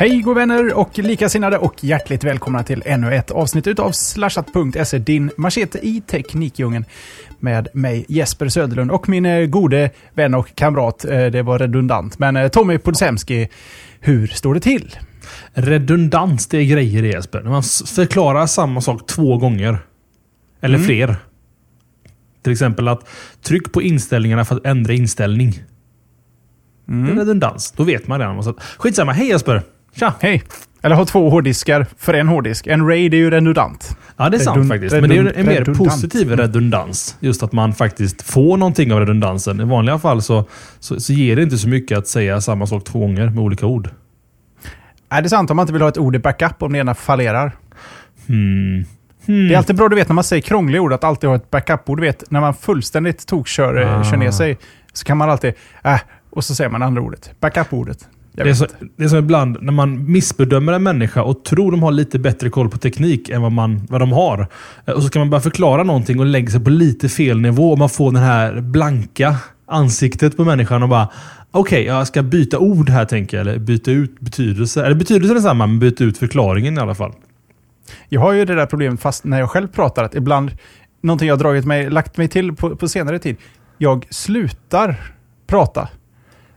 Hej god vänner och likasinnade och hjärtligt välkomna till ännu ett avsnitt utav Slashat.se, din machete i teknikdjungeln med mig Jesper Söderlund och min gode vän och kamrat, det var redundant, men Tommy Podsemski, hur står det till? Redundans, det är grejer Jesper, när man förklarar samma sak två gånger eller fler. Till exempel att tryck på inställningarna för att ändra inställning. Det är redundans, då vet man redan. Skitsamma, hej Jesper! Tja, hej. Eller ha två hårddiskar för en hårddisk. En RAID är ju redundant. Ja, det är sant faktiskt. Men det är en mer positiv redundans. Just att man faktiskt får någonting av redundansen. I vanliga fall så ger det inte så mycket att säga samma sak två gånger med olika ord. Är det sant om man inte vill ha ett ord i backup om det ena fallerar? Det är alltid bra, du vet, när man säger krångliga ord att alltid ha ett backup-ord. Du vet, när man fullständigt kör ner sig så kan man alltid... och så säger man andra ordet. Backup-ordet. Det är som ibland när man missbedömer en människa och tror de har lite bättre koll på teknik än vad de har. Och så kan man bara förklara någonting och lägga sig på lite fel nivå och man får den här blanka ansiktet på människan och bara okej, jag ska byta ord här tänker jag. Eller byta ut betydelse. Eller betydelse är samma men byta ut förklaringen i alla fall. Jag har ju det där problemet fast när jag själv pratar att ibland någonting jag har lagt mig till på senare tid. Jag slutar prata.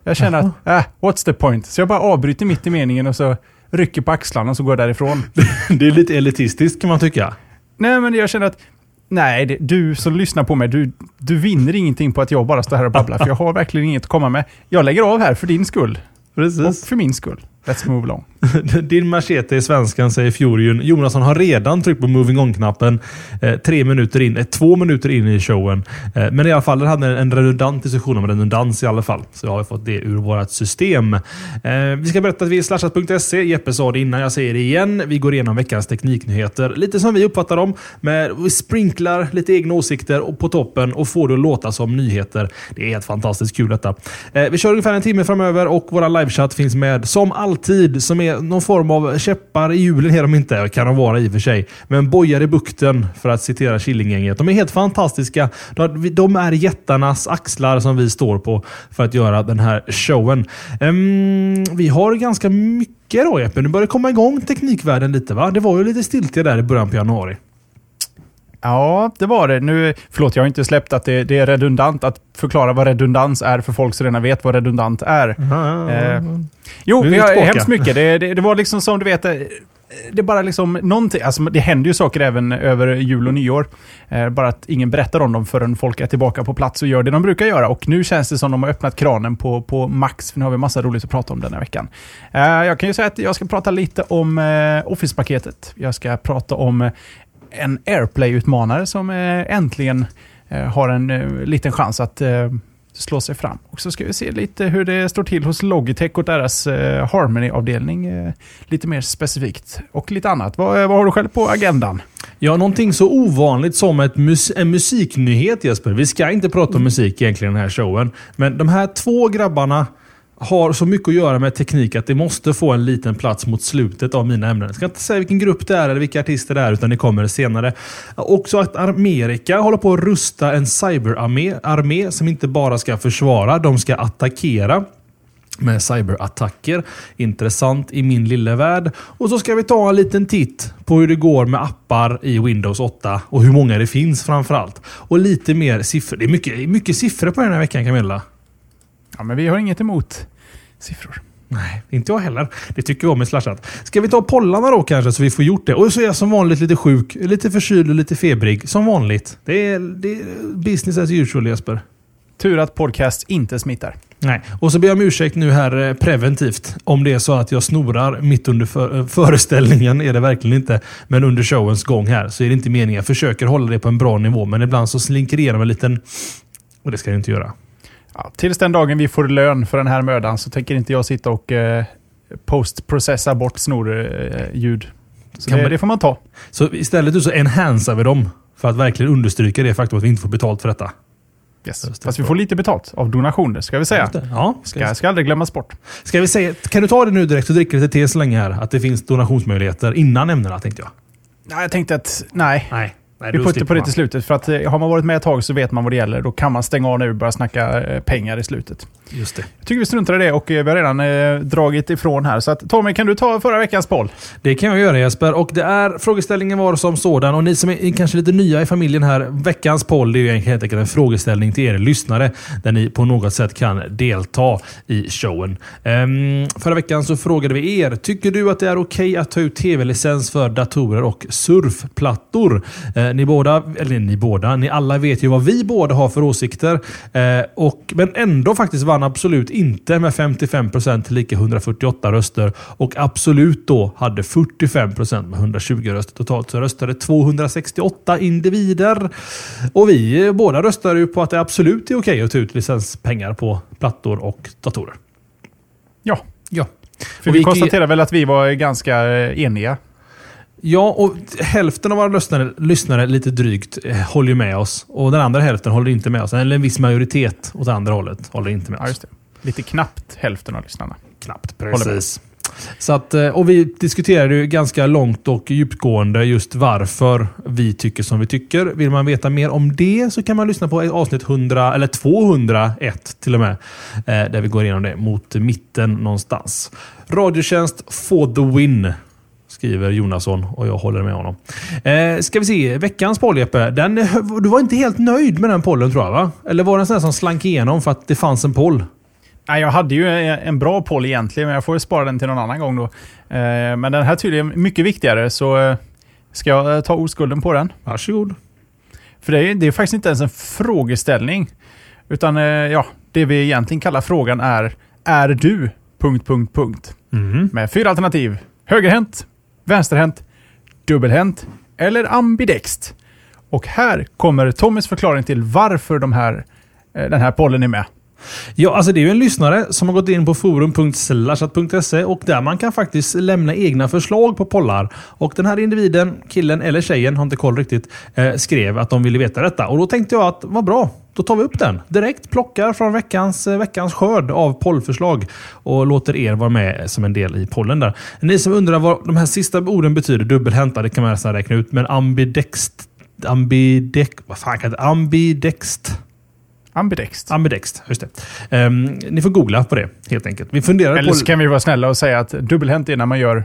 Jag känner att, what's the point? Så jag bara avbryter mitt i meningen och så rycker på axlarna och så går jag därifrån. Det är lite elitistiskt kan man tycka. Nej, men jag känner att, du som lyssnar på mig, du vinner ingenting på att jag bara står här och babblar. För jag har verkligen inget att komma med. Jag lägger av här för din skull. Precis. Och för min skull. Let's move along. Din machete i svenskan, säger Fjorjun. Jonasson har redan tryckt på moving on-knappen 2 minuter in i showen. Men i alla fall, det hade en redundant diskussion om redundans i alla fall. Så jag har fått det ur vårt system. Vi ska berätta att vi är slashat.se. Jeppe sa det innan, jag säger det igen. Vi går igenom veckans tekniknyheter. Lite som vi uppfattar dem. Vi sprinklar lite egna åsikter och på toppen och får det att låta som nyheter. Det är helt fantastiskt kul detta. Vi kör ungefär en timme framöver och våra livechatt finns med som alltid, som är någon form av käppar i hjulen, är de inte, kan de vara i och för sig, men bojar i bukten för att citera Killinggänget. De är helt fantastiska. De är jättarnas axlar som vi står på för att göra den här showen. Vi har ganska mycket då, Jeppe. Nu börjar komma igång teknikvärlden lite, va? Det var ju lite stiltiga där i början på januari. Ja, det var det. Jag har inte släppt att det är redundant att förklara vad redundans är för folk som redan vet vad redundant är. Vi har hemskt mycket. Det var liksom som du vet, det är bara liksom någonting. Alltså, det händer ju saker även över jul och nyår. Bara att ingen berättar om dem förrän folk är tillbaka på plats och gör det de brukar göra. Och nu känns det som de har öppnat kranen på Max. För nu har vi massa roligt att prata om den här veckan. Jag kan ju säga att jag ska prata lite om Office-paketet. Jag ska prata om en AirPlay-utmanare som äntligen har en liten chans att slå sig fram. Och så ska vi se lite hur det står till hos Logitech och deras Harmony-avdelning lite mer specifikt och lite annat. Vad har du själv på agendan? Ja, någonting så ovanligt som en musiknyhet, Jesper. Vi ska inte prata om musik egentligen i den här showen, men de här två grabbarna har så mycket att göra med teknik att det måste få en liten plats mot slutet av mina ämnen. Jag ska inte säga vilken grupp det är eller vilka artister det är, utan det kommer senare. Också att Amerika håller på att rusta en cyberarmé som inte bara ska försvara, de ska attackera med cyberattacker. Intressant i min lilla värld. Och så ska vi ta en liten titt på hur det går med appar i Windows 8 och hur många det finns framförallt. Och lite mer siffror. Det är mycket siffror på den här veckan, Camilla. Ja, men vi har inget emot siffror. Nej, inte jag heller. Det tycker jag om i Slashat. Ska vi ta pollarna då kanske så vi får gjort det? Och så är jag som vanligt lite sjuk, lite förkyld och lite febrig. Som vanligt. Det är business as usual, Jesper. Tur att podcast inte smittar. Nej, och så ber jag om ursäkt nu här preventivt. Om det är så att jag snorar mitt under föreställningen är det verkligen inte. Men under showens gång här så är det inte meningen. Jag försöker hålla det på en bra nivå men ibland så slinker det igenom en liten... Och det ska jag inte göra. Ja, tills den dagen vi får lön för den här mödan så tänker inte jag sitta och postprocessa bort snorljud. Så det får man ta. Så istället så enhancear vi dem för att verkligen understryka det faktum att vi inte får betalt för detta. Yes. Fast vi får lite betalt av donationer, ska vi säga. Ja, ska aldrig glömmas bort. Ska vi säga, kan du ta det nu direkt och dricka lite te så länge här? Att det finns donationsmöjligheter innan ämnena, tänkte jag. Nej, jag tänkte att nej vi puttar på det till slutet. För att har man varit med ett tag så vet man vad det gäller. Då kan man stänga av nu och börja snacka pengar i slutet. Just det. Jag tycker vi struntar i det och vi har redan dragit ifrån här. Så att, Tommy, kan du ta förra veckans poll? Det kan jag göra, Jesper. Och det är, frågeställningen var som sådan. Och ni som är kanske lite nya i familjen här, veckans poll, det är ju egentligen en frågeställning till er lyssnare där ni på något sätt kan delta i showen. Förra veckan så frågade vi er, tycker du att det är okej att ta ut tv-licens för datorer och surfplattor? Ni alla vet ju vad vi båda har för åsikter. Men ändå faktiskt vann absolut inte med 55% lika 148 röster. Och absolut då hade 45% med 120 röster. Totalt så röstade 268 individer. Och vi båda röstar ju på att det absolut är okej att ta ut licenspengar på plattor och datorer. Ja. För vi konstaterar väl att vi var ganska eniga. Ja, och hälften av våra lyssnare lite drygt håller med oss. Och den andra hälften håller inte med oss. Eller en viss majoritet åt andra hållet håller inte med oss. Ja, just det. Lite knappt hälften av lyssnarna. Knappt, precis. Så att, och vi diskuterade ju ganska långt och djupgående just varför vi tycker som vi tycker. Vill man veta mer om det så kan man lyssna på avsnitt 100 eller 201 till och med. Där vi går igenom det mot mitten någonstans. Radiotjänst for the win, skriver Jonasson, och jag håller med honom. Ska vi se, veckans poll, Jeppe. Du var inte helt nöjd med den pollen, tror jag, va? Eller var det en sån här som slank igenom för att det fanns en poll? Nej, jag hade ju en bra poll egentligen, men jag får ju spara den till någon annan gång då. Men den här tydligen är mycket viktigare, så ska jag ta oskulden på den. Varsågod. För det är faktiskt inte ens en frågeställning, utan det vi egentligen kallar frågan är du... med fyra alternativ. Högerhänt, vänsterhänt, dubbelhänt eller ambidext. Och här kommer Tommys förklaring till varför den här pollen är med. Ja, alltså det är ju en lyssnare som har gått in på forum.slashat.se och där man kan faktiskt lämna egna förslag på pollar. Och den här individen, killen eller tjejen, har inte koll riktigt, skrev att de ville veta detta. Och då tänkte jag att, vad bra, då tar vi upp den. Direkt plockar från veckans skörd av pollförslag och låter er vara med som en del i pollen där. Ni som undrar vad de här sista orden betyder, dubbelhänta, det kan man nästan räkna ut, men ambidext, just det. Ni får googla på det, helt enkelt. Vi funderar eller så kan vi vara snälla och säga att dubbelhänt är när man gör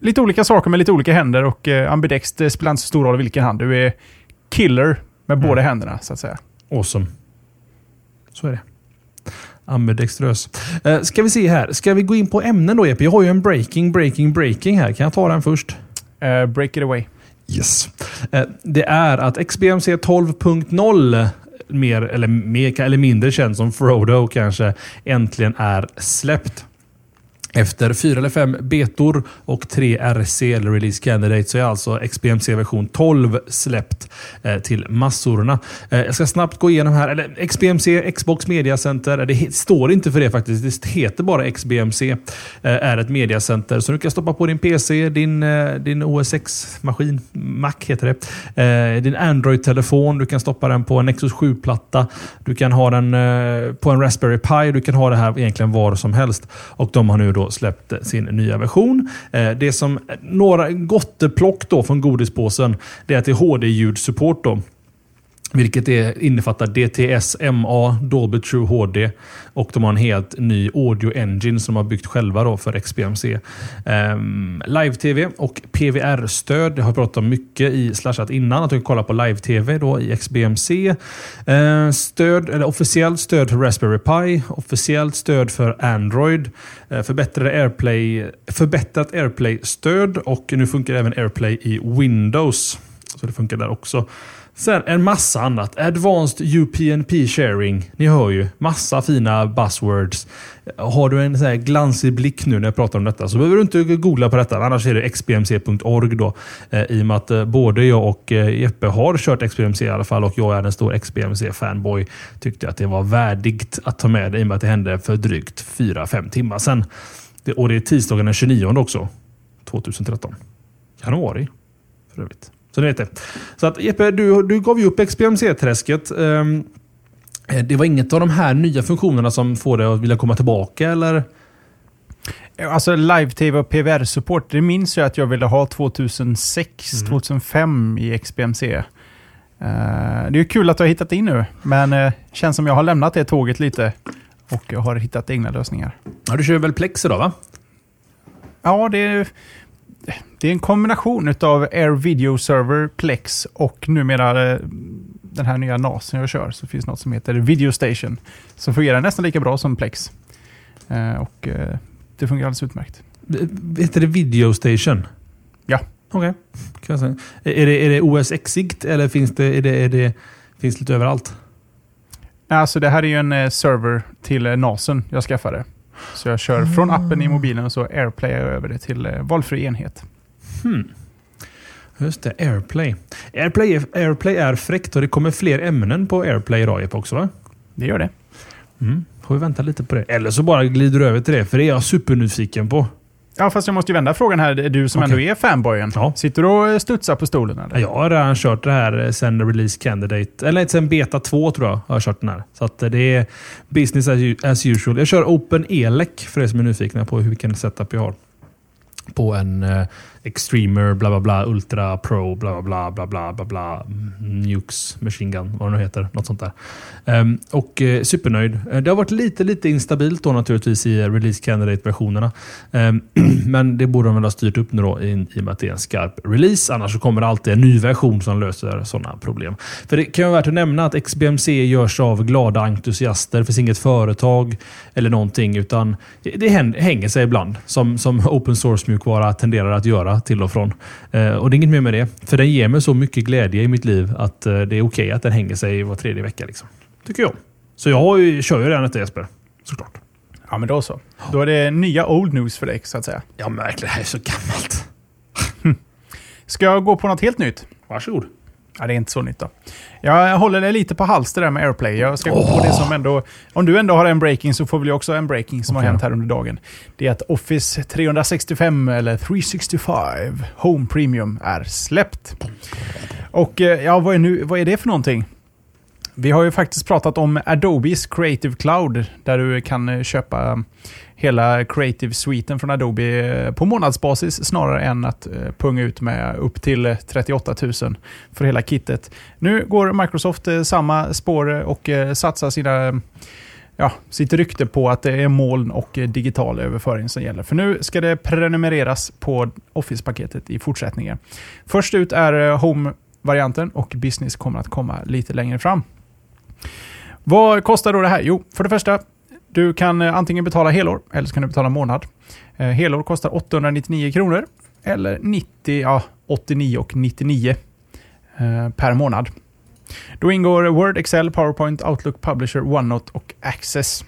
lite olika saker med lite olika händer, och ambidext spelar inte så stor roll vilken hand. Du är killer med båda händerna, så att säga. Awesome. Så är det. Ambidextrös. Ska vi se här. Ska vi gå in på ämnen då, Jeppe? Jag har ju en breaking här. Kan jag ta den först? Break it away. Yes. Det är att XBMC 12.0, mer eller mindre känd som Frodo kanske, äntligen är släppt. Efter 4 eller 5 betor och 3 RC eller Release Candidate så är alltså XBMC version 12 släppt till massorna. Jag ska snabbt gå igenom här. Eller XBMC, Xbox Media Center, det står inte för det faktiskt. Det heter bara XBMC, är ett mediacenter. Så du kan stoppa på din PC, din OS X-maskin, Mac heter det. Din Android-telefon, du kan stoppa den på en Nexus 7-platta. Du kan ha den på en Raspberry Pi. Du kan ha det här egentligen var som helst. Och de har nu då släppt sin nya version. Det som några gotteplock då från godispåsen, det är att det är HD-ljudsupport då, vilket innefattar DTS, MA, Dolby True HD, och de har en helt ny audio engine som de har byggt själva då för XBMC. Live-tv och PVR-stöd, det har jag pratat om mycket i Slashat innan, att du kan kolla på live-tv då i XBMC. Officiellt stöd för Raspberry Pi, officiellt stöd för Android, förbättrat AirPlay-stöd, och nu funkar även AirPlay i Windows, så det funkar där också. Sen en massa annat. Advanced UPnP sharing. Ni hör ju. Massa fina buzzwords. Har du en så här glansig blick nu när jag pratar om detta så behöver du inte googla på detta. Annars är det xpmc.org då. I och med att både jag och Jeppe har kört XPMC i alla fall. Och jag är en stor XPMC-fanboy. Tyckte att det var värdigt att ta med det i och med att det hände för drygt 4-5 timmar sedan. Och det är tisdagen den 29 också. 2013. Januari. För övrigt. Så ni vet det. Så att Jeppe, du gav ju upp XPMC-träsket. Det var inget av de här nya funktionerna som får dig att vilja komma tillbaka, eller? Alltså live-tv och PVR-support, det minns jag att jag ville ha 2006-2005 i XPMC. Det är kul att jag har hittat det in nu, men känns som jag har lämnat det tåget lite och jag har hittat egna lösningar. Ja, du kör väl Plex idag, va? Ja, det är en kombination av Air Video Server, Plex och numera den här nya NAS som jag kör, så finns något som heter Video Station som fungerar nästan lika bra som Plex. Och det fungerar alldeles utmärkt. Heter det Video Station? Ja. Okej. Okay. Är det OSX-igt eller finns det lite överallt? Alltså det här är ju en server till NASen jag skaffade. Så jag kör från appen i mobilen och så AirPlayar jag över det till valfri enhet. Just det, AirPlay är fräckt och det kommer fler ämnen på AirPlay idag också, va? Det gör det. Får vi vänta lite på det. Eller så bara glider du över till det, för det är jag supernyfiken på. Ja, fast jag måste ju vända frågan här. Du som ändå är fanboyen. Ja. Sitter du och studsar på stolen? Eller? Jag har redan kört det här sen Release Candidate. Eller sen Beta 2 tror jag har jag kört den här. Så att det är business as usual. Jag kör Open Elec för er som är nyfikna på vilken setup jag har. På en Extremer, bla bla bla, Ultra Pro, bla bla bla bla bla bla, Nukes, Machine Gun, vad det nu heter, något sånt där. Supernöjd. Det har varit lite instabilt då naturligtvis i Release Candidate-versionerna. Men det borde de väl ha styrt upp nu då i och med att det är en skarp release. Annars så kommer det alltid en ny version som löser sådana problem. För det kan ju vara värt att nämna att XBMC görs av glada entusiaster. Det finns inget företag eller någonting, utan det hänger sig ibland som open source-mjukvara tenderar att göra till och från. Och det är inget mer med det. För den ger mig så mycket glädje i mitt liv att det är okej att den hänger sig var tredje vecka. Liksom. Tycker jag. Så jag kör ju redan ett Jesper. Såklart. Ja, men då så. Då är det nya old news för dig, så att säga. Ja, men verkligen. Det här är så gammalt. Ska jag gå på något helt nytt? Varsågod. Ja, det är inte så nytt då. Jag håller det lite på hals det där med AirPlay. Jag ska gå på det som ändå... Om du ändå har en breaking så får väl jag också en breaking som har hänt här under dagen. Det är att Office 365 eller 365 Home Premium är släppt. Och ja, vad är det för någonting? Vi har ju faktiskt pratat om Adobes Creative Cloud där du kan köpa hela Creative-suiten från Adobe på månadsbasis snarare än att punga ut med upp till 38 000 för hela kittet. Nu går Microsoft samma spår och satsar sitt rykte på att det är moln och digital överföring som gäller. För nu ska det prenumereras på Office-paketet i fortsättningen. Först ut är Home-varianten och Business kommer att komma lite längre fram. Vad kostar då det här? Jo, för det första, du kan antingen betala helår eller så kan du betala månad. Helår kostar 899 kronor eller 89,99 per månad. Då ingår Word, Excel, PowerPoint, Outlook, Publisher, OneNote och Access.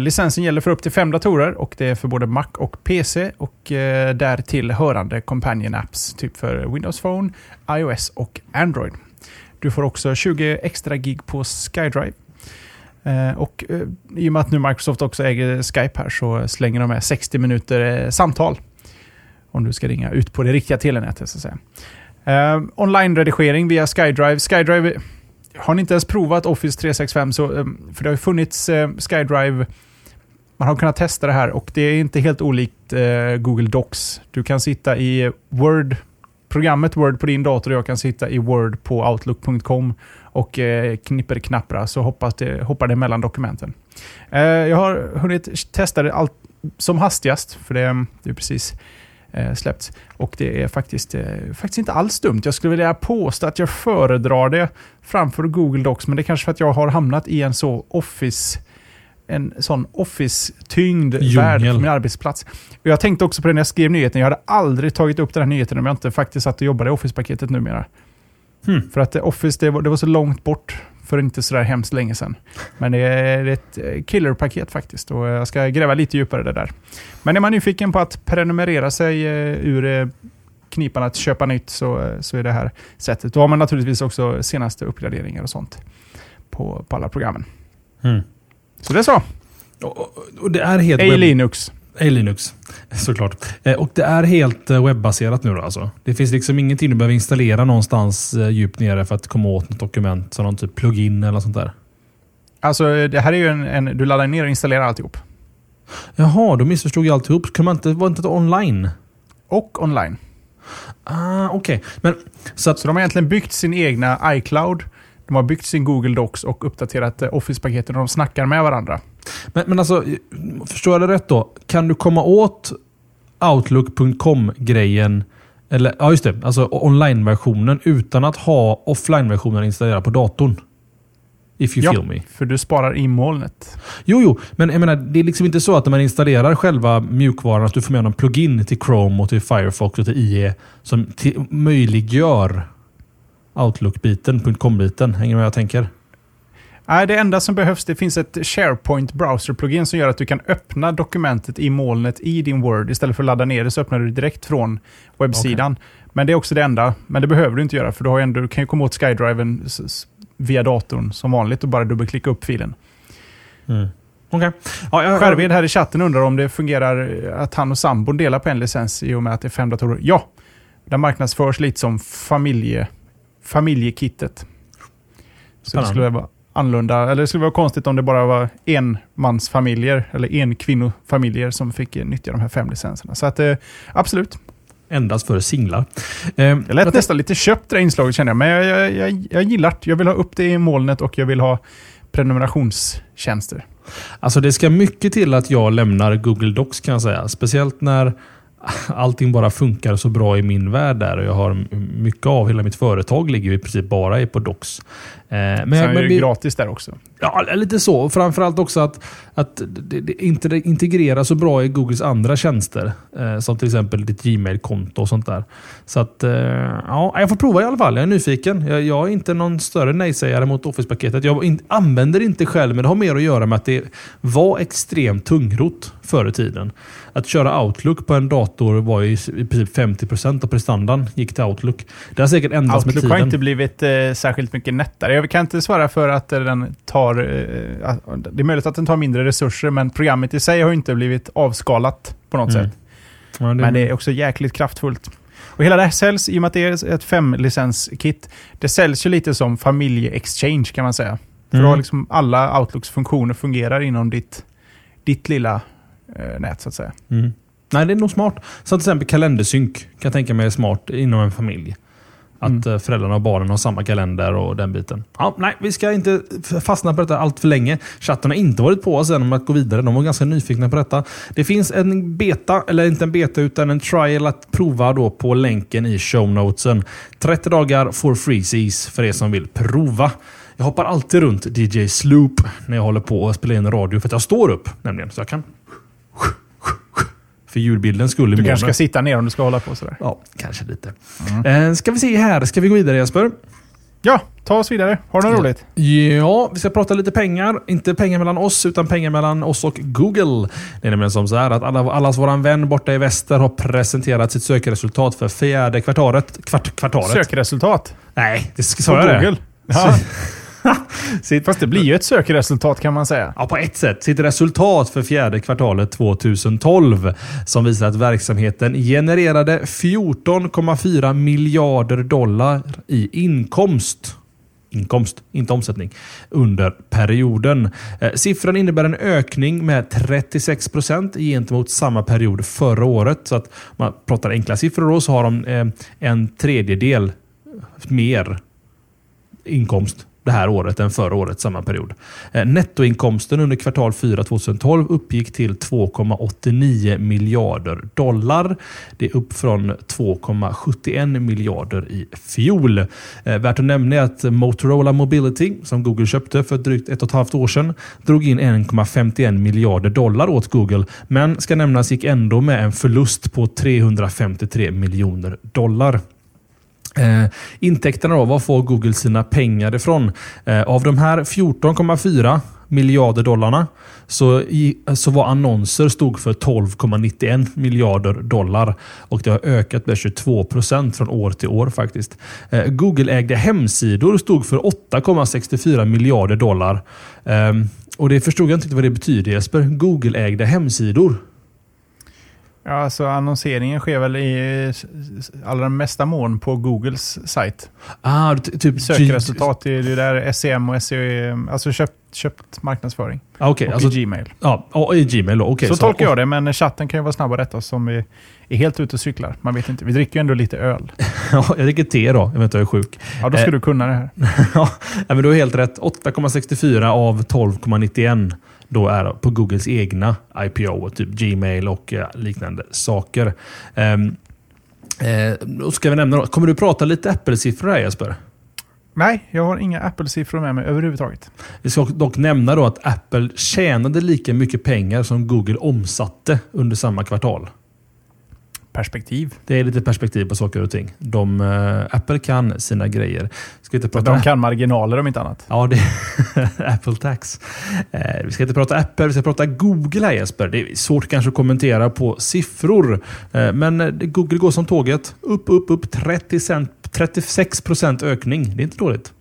Licensen gäller för upp till 5 datorer och det är för både Mac och PC och därtill hörande companion apps typ för Windows Phone, iOS och Android. Du får också 20 extra gig på SkyDrive. Och i och med att nu Microsoft också äger Skype här så slänger de med 60 minuter samtal om du ska ringa ut på det riktiga telenätet så att säga. Online-redigering via SkyDrive. SkyDrive har ni inte ens provat Office 365 för det har ju funnits SkyDrive. Man har kunnat testa det här och det är inte helt olikt Google Docs. Du kan sitta i Word, programmet Word på din dator och jag kan sitta i Word på outlook.com och knipper-knappra så hoppar det mellan dokumenten. Jag har hunnit testa det allt som hastigast för det är precis släppts och det är faktiskt inte alls dumt. Jag skulle vilja påstå att jag föredrar det framför Google Docs, men det är kanske för att jag har hamnat i en sån office-tyngd värld på min arbetsplats. Och jag tänkte också på det när jag skrev nyheten. Jag hade aldrig tagit upp den här nyheten om jag inte faktiskt satt och jobbade i Office-paketet numera. För att Office, det var så långt bort för inte så där hemskt länge sedan. Men det är ett killerpaket faktiskt. Och jag ska gräva lite djupare det där. Men är man nyfiken på att prenumerera sig ur knipan att köpa nytt, så är det här sättet. Då har man naturligtvis också senaste uppgraderingar och sånt på alla programmen. Så det är så. Och det är helt A-Linux. Såklart. Och det är helt webbaserat nu då alltså. Det finns liksom ingenting du behöver installera någonstans djupt nere för att komma åt något dokument, så någon typ plugin eller sånt där. Alltså det här är ju en du laddar ner och installerar alltihop. Jaha, då missförstod jag alltihop. Var inte det online? Och online. Ah, okej. Okay. Men så de har egentligen byggt sin egna iCloud. De har byggt sin Google Docs och uppdaterat Office-paketen och de snackar med varandra. Men alltså, förstår jag det rätt då? Kan du komma åt Outlook.com-grejen, eller ja just det, alltså online-versionen utan att ha offline-versionen installerad på datorn? If you feel me. För du sparar i molnet. Jo, men jag menar, det är liksom inte så att när man installerar själva mjukvaran att du får med någon plugin till Chrome och till Firefox och till IE som möjliggör Outlook-biten, .com-biten. Hänger med jag tänker? Nej, det enda som behövs, det finns ett SharePoint browser-plugin som gör att du kan öppna dokumentet i molnet i din Word. Istället för att ladda ner det så öppnar du direkt från webbsidan. Okay. Men det är också det enda. Men det behöver du inte göra, för du kan ju komma åt SkyDriven via datorn som vanligt och bara dubbelklicka upp filen. Okej. Ja, Skärved här i chatten undrar om det fungerar att han och sambon delar på en licens i och med att det är 5 datorer. Ja, den marknadsförs lite som familjekittet. Så det skulle vara annorlunda, eller det skulle vara konstigt om det bara var enmansfamiljer eller enkvinnofamiljer som fick nyttja de här 5 licenserna. Så att absolut. Endast för singlar. Jag lät nästan lite köpt det inslaget känner jag, men jag gillar det. Jag vill ha upp det i molnet och jag vill ha prenumerationstjänster. Alltså det ska mycket till att jag lämnar Google Docs kan jag säga. Speciellt när allting bara funkar så bra i min värld där och jag har mycket av hela mitt företag ligger i princip bara på Docs. Men sen är det gratis där också. Ja, lite så. Framförallt också att det inte integreras så bra i Googles andra tjänster. Som till exempel ditt Gmail-konto och sånt där. Så att, ja, jag får prova i alla fall. Jag är nyfiken. Jag är inte någon större nej-sägare mot Office-paketet. Jag använder inte själv, men det har mer att göra med att det var extremt tungrot förr i tiden. Att köra Outlook på en dator var ju i princip 50% av prestandan gick till Outlook. Det har säkert ändrats med tiden. Outlook har inte blivit särskilt mycket nättare. Jag kan inte svara för att den tar... det är möjligt att den tar mindre resurser, men programmet i sig har inte blivit avskalat på något sätt. Ja, men det är också jäkligt kraftfullt. Och hela det här säljs, i och med att det är ett 5-licenskit, det säljs ju lite som familjeexchange kan man säga. För då liksom alla Outlooks funktioner fungerar inom ditt lilla nät så att säga. Nej, det är nog smart. Så till exempel kalendersynk kan jag tänka mig är smart inom en familj. Att föräldrarna och barnen har samma kalender och den biten. Ja, nej, vi ska inte fastna på detta allt för länge. Chatten har inte varit på oss än om att gå vidare. De var ganska nyfikna på detta. Det finns en beta, eller inte en beta utan en trial att prova då på länken i shownotesen. 30 dagar for free seas för er som vill prova. Jag hoppar alltid runt DJ Sloop när jag håller på och spelar in radio för att jag står upp nämligen så jag kan... För julbilden skulle du kanske ska sitta ner om du ska hålla på sådär. Ja, kanske lite. Ska vi se här. Ska vi gå vidare, Jesper? Ja, ta oss vidare. Har du något roligt? Ja, vi ska prata lite pengar. Inte pengar mellan oss, utan pengar mellan oss och Google. Det är nämligen som så här att allas våran vän borta i väster har presenterat sitt sökresultat för fjärde kvartalet. Sökresultat? Nej, det sa jag Google. Det. Ja. Fast det blir ju ett sökresultat kan man säga. Ja, på ett sätt. Sitt resultat för fjärde kvartalet 2012 som visar att verksamheten genererade 14,4 miljarder dollar i inkomst, inte omsättning, under perioden. Siffran innebär en ökning med 36% gentemot samma period förra året. Så att man pratar enkla siffror då så har de en tredjedel mer inkomst det här året än förra året, samma period. Nettoinkomsten under kvartal 4 2012 uppgick till 2,89 miljarder dollar. Det är upp från 2,71 miljarder i fjol. Värt att nämna är att Motorola Mobility, som Google köpte för drygt 1,5 år sedan, drog in 1,51 miljarder dollar åt Google. Men ska nämnas gick ändå med en förlust på 353 miljoner dollar. Intäkterna då, vad får Google sina pengar ifrån? Av de här 14,4 miljarder dollarna så var annonser stod för 12,91 miljarder dollar och det har ökat med 22% från år till år faktiskt. Google ägde hemsidor stod för 8,64 miljarder dollar. Och det förstod jag inte vad det betyder, Jesper. Google ägde hemsidor. Ja, alltså annonseringen sker väl i allra mesta mån på Googles sajt. Ah, typ sökresultat är det där SEM och SEO, alltså köpt marknadsföring. Ah, okay. Och alltså, i Gmail. Ja, och i Gmail. Okay, så tolkar jag det, men chatten kan ju vara snabbare rätt som vi är helt ute och cyklar. Man vet inte. Vi dricker ju ändå lite öl. Ja, jag dricker te då. Jag vet inte, jag är sjuk. Ja, då ska du kunna det här. Ja, men du är helt rätt. 8,64 av 12,91. Då är det på Googles egna IPO, typ Gmail och liknande saker. Då ska vi nämna, kommer du prata lite Apple-siffror här, Jesper? Nej, jag har inga Apple-siffror med mig överhuvudtaget. Vi ska dock nämna då att Apple tjänade lika mycket pengar som Google omsatte under samma kvartal. Perspektiv. Det är lite perspektiv på saker och ting. Apple kan sina grejer. Ska inte prata de kan marginaler om inte annat. Ja, det Apple Tax. Vi ska inte prata Apple, vi ska prata Google här, Jesper. Det är svårt kanske att kommentera på siffror. Men Google går som tåget. Upp. 36% ökning. Det är inte dåligt.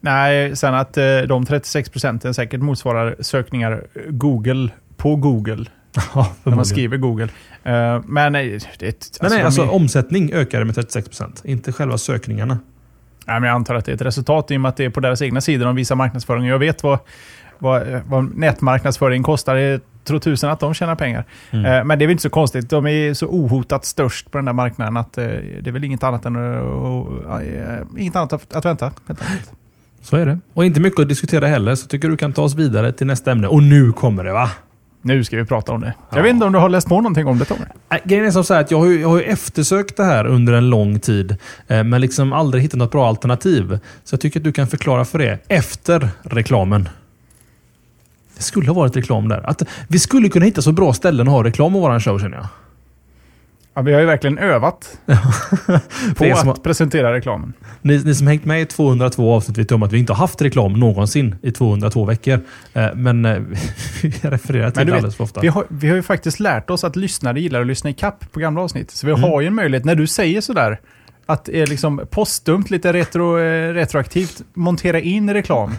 Nej, sen att de 36% säkert motsvarar sökningar Google på Google. Ja, när man skriver Google. Men nej, omsättning ökade med 36%. Inte själva sökningarna. Nej, men jag antar att det är ett resultat i och med att det är på deras egna sidor de visar marknadsföring. Jag vet vad nätmarknadsföring kostar. Jag tror tusen att de tjänar pengar. Men det är väl inte så konstigt. De är så ohotat störst på den där marknaden att det är väl inget annat att vänta. Så är det. Och inte mycket att diskutera heller, så tycker du kan ta oss vidare till nästa ämne. Och nu kommer det, va? Nu ska vi prata om det. Jag vet inte om du har läst på någonting om det, Tommy. Grejen är som så här att jag har ju eftersökt det här under en lång tid. Men liksom aldrig hittat något bra alternativ. Så jag tycker att du kan förklara för det efter reklamen. Det skulle ha varit reklam där. Att vi skulle kunna hitta så bra ställen att ha reklam i våran show, känner jag. Ja, vi har ju verkligen övat på att presentera reklamen. Ni som hängt med i 202 avsnitt vet om att vi inte har haft reklam någonsin i 202 veckor. Men vi refererar till det alldeles för ofta. Vi har ju faktiskt lärt oss att lyssnare gillar att lyssna i kapp på gamla avsnitt. Så vi har ju en möjlighet, när du säger sådär, att det är liksom postdumt, lite retroaktivt, montera in reklam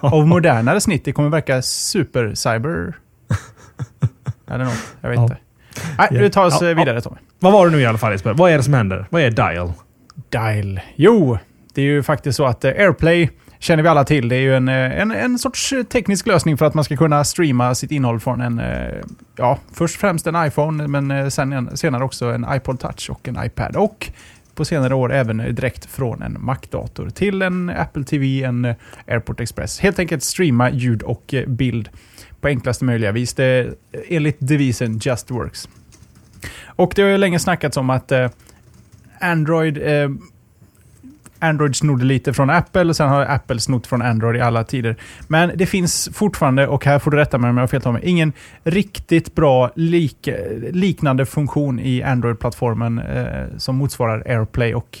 av modernare snitt. Det kommer verka super-cyber. Eller något, jag vet inte. Nej, nu tar oss vidare, Tommy. Vad var det nu i alla fall, Jesper? Vad är det som händer? Vad är Dial? Dial. Jo, det är ju faktiskt så att AirPlay känner vi alla till. Det är ju en sorts teknisk lösning för att man ska kunna streama sitt innehåll från först främst en iPhone, men senare också en iPod Touch och en iPad. Och på senare år även direkt från en Mac-dator till en Apple TV, en AirPort Express. Helt enkelt streama ljud och bild på enklaste möjliga vis. Det enligt devisen Just Works. Och det har ju länge snackats om att Android snodde lite från Apple och sen har Apple snott från Android i alla tider. Men det finns fortfarande, och här får du rätta mig om jag har fel, Tommy, ingen riktigt bra liknande funktion i Android-plattformen som motsvarar AirPlay och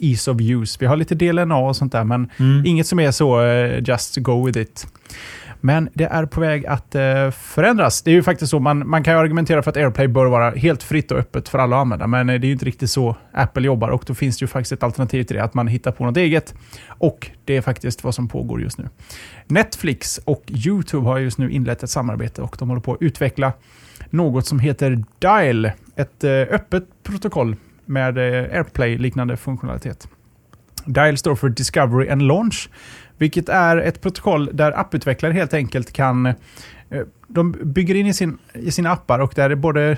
Ease of Use. Vi har lite DLNA och sånt där, men inget som är så just go with it. Men det är på väg att förändras. Det är ju faktiskt så, man kan ju argumentera för att AirPlay bör vara helt fritt och öppet för alla att använda. Men det är ju inte riktigt så Apple jobbar. Och då finns det ju faktiskt ett alternativ till det, att man hittar på något eget. Och det är faktiskt vad som pågår just nu. Netflix och Youtube har just nu inlett ett samarbete. Och de håller på att utveckla något som heter Dial. Ett öppet protokoll med AirPlay-liknande funktionalitet. Dial står för Discovery and Launch. Vilket är ett protokoll där apputvecklare helt enkelt kan... De bygger in i sina appar, och där är både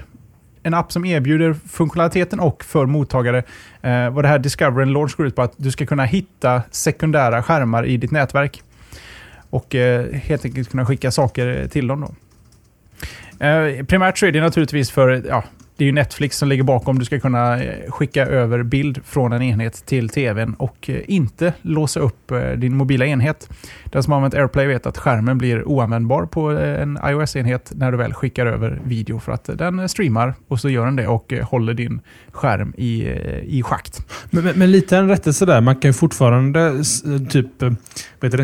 en app som erbjuder funktionaliteten och för mottagare. Vad det här Discovery and Launch går ut på, att du ska kunna hitta sekundära skärmar i ditt nätverk. Och helt enkelt kunna skicka saker till dem då. Primärt så är det naturligtvis för Det är ju Netflix som ligger bakom. Du ska kunna skicka över bild från en enhet till tvn och inte låsa upp din mobila enhet. Den som har använt AirPlay vet att skärmen blir oanvändbar på en iOS-enhet när du väl skickar över video, för att den streamar och så gör den det och håller din skärm i schakt. Men lite en rättelse där. Man kan ju fortfarande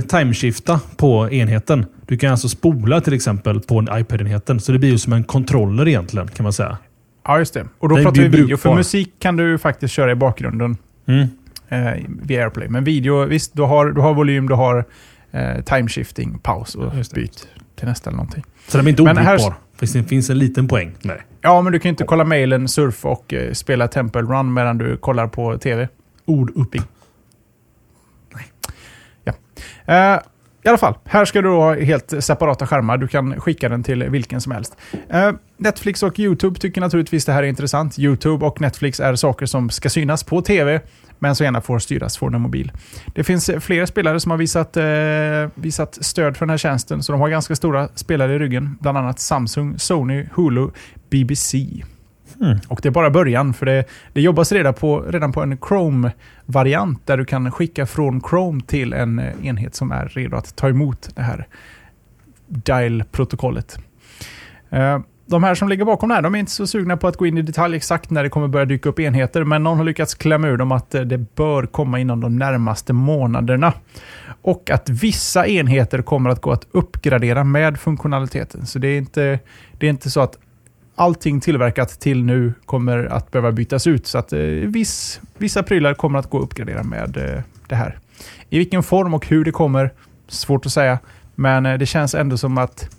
timeskifta på enheten. Du kan alltså spola till exempel på en iPad-enheten. Så det blir ju som en kontroller egentligen, kan man säga. Ja, just det. Och då pratar vi video. För musik kan du faktiskt köra i bakgrunden via AirPlay. Men video, visst, du har volym, du har timeshifting, paus och byt till nästa eller någonting. Så de är inte obrukbar. Det finns en liten poäng. Nej. Ja, men du kan inte kolla mejlen, surfa och spela Temple Run medan du kollar på tv. Ord upp. Nej. Ja. I alla fall, här ska du ha helt separata skärmar. Du kan skicka den till vilken som helst. Netflix och Youtube tycker naturligtvis det här är intressant. Youtube och Netflix är saker som ska synas på tv, men så gärna får styras från en mobil. Det finns flera spelare som har visat stöd för den här tjänsten, så de har ganska stora spelare i ryggen. Bland annat Samsung, Sony, Hulu, BBC. Och det är bara början, för det jobbas redan på en Chrome-variant där du kan skicka från Chrome till en enhet som är redo att ta emot det här dial-protokollet. De här som ligger bakom det här, de är inte så sugna på att gå in i detalj exakt när det kommer börja dyka upp enheter, men någon har lyckats klämma ur dem att det bör komma inom de närmaste månaderna. Och att vissa enheter kommer att gå att uppgradera med funktionaliteten. Så det är inte så att allting tillverkat till nu kommer att behöva bytas ut, så att vissa prylar kommer att gå att uppgradera med det här. I vilken form och hur det kommer, svårt att säga, men det känns ändå som att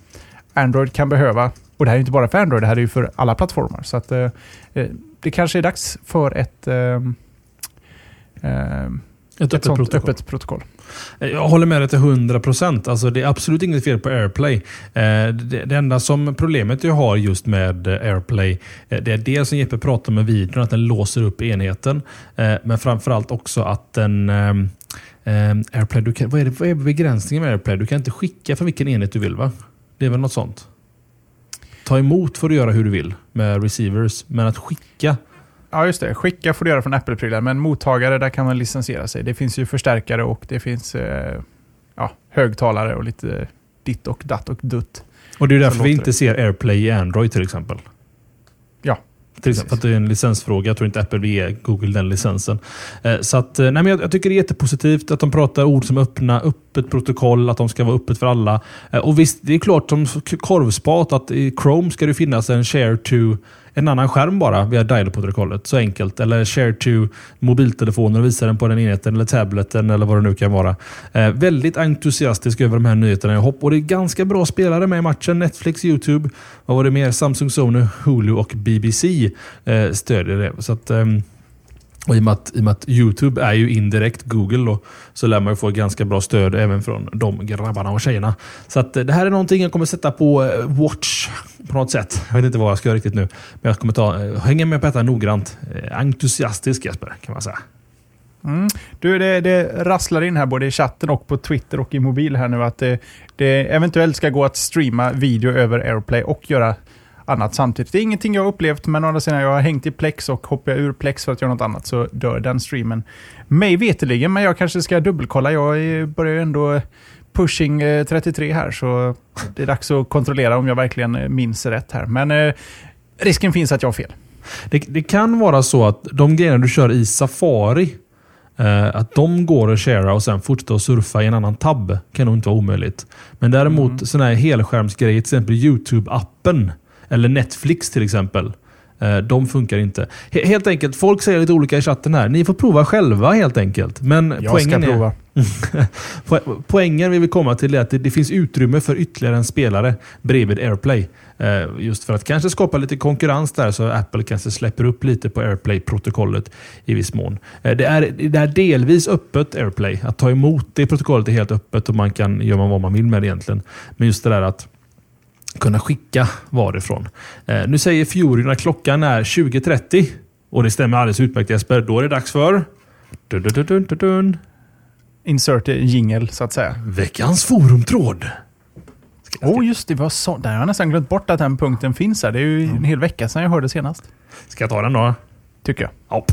Android kan behöva, och det här är inte bara för Android, det här är ju för alla plattformar, så att det kanske är dags för ett öppet protokoll. Jag håller med dig till 100%. Alltså det är absolut inget fel på AirPlay. Det enda som problemet jag har just med AirPlay, det är det som Jeppe pratar med videon, att den låser upp enheten. Men framförallt också att den AirPlay, vad är begränsningen med AirPlay? Du kan inte skicka från vilken enhet du vill, va? Det är väl något sånt. Ta emot får du göra hur du vill med receivers, men att skicka... Ja, just det. Skicka får du göra från Apple-prylar, men mottagare, där kan man licensiera sig. Det finns ju förstärkare och det finns högtalare och lite ditt och datt och dutt. Och det är därför vi inte ser AirPlay i Android till exempel. Ja. Till exempel att det är en licensfråga. Jag tror inte Apple vill ge Google den licensen. Så att, nej, men jag tycker det är jättepositivt att de pratar ord som öppet protokoll, att de ska vara öppet för alla. Och visst, det är klart som korvspat att i Chrome ska det finnas en share to en annan skärm bara via dial-protokollet. Så enkelt. Eller share to mobiltelefoner och visa den på den enheten eller tableten eller vad det nu kan vara. Väldigt entusiastisk över de här nyheterna. Jag hoppas. Och det är ganska bra spelare med i matchen. Netflix, Youtube, vad var det mer? Samsung, Sony, Hulu och BBC stödjer det. Så att, och i och med att Youtube är ju indirekt Google då, så lär man ju få ganska bra stöd även från de grabbarna och tjejerna. Så att det här är någonting jag kommer sätta på watch på något sätt. Jag vet inte vad jag ska göra riktigt nu. Men jag kommer hänga med på detta noggrant. Entusiastisk Jesper, kan man säga. Du, det rasslar in här både i chatten och på Twitter och i mobil här nu att det eventuellt ska gå att streama video över AirPlay och göra annat samtidigt. Det är ingenting jag har upplevt, men å andra sidan, jag har hängt i Plex och hoppar ur Plex för att göra något annat, så dör den streamen. Mig veteligen, men jag kanske ska dubbelkolla. Jag börjar ju ändå pushing 33 här, så det är dags att kontrollera om jag verkligen minns rätt här. Men risken finns att jag har fel. Det kan vara så att de grejerna du kör i Safari, att de går och share och sen fortsätter att surfa i en annan tab, kan nog inte vara omöjligt. Men däremot sådana här helskärmsgrejer, till exempel Youtube-appen eller Netflix till exempel, de funkar inte. Helt enkelt, folk säger lite olika i chatten här. Ni får prova själva helt enkelt. Men poängen vi vill komma till är att det finns utrymme för ytterligare en spelare bredvid AirPlay. Just för att kanske skapa lite konkurrens där, så Apple kanske släpper upp lite på AirPlay-protokollet i viss mån. Det är delvis öppet AirPlay. Att ta emot det protokollet är helt öppet och man kan göra vad man vill med det egentligen. Men just det där att kunna skicka varifrån. Nu säger Fiorina att klockan är 20:30 och det stämmer alldeles utmärkt Jesper. Då är det dags för insert jingle så att säga. Veckans forumtråd. Just det, var så. Där har jag nästan glömt bort att den punkten finns här. Det är ju en hel vecka sedan jag hörde senast. Ska jag ta den då? Tycker jag. Ja.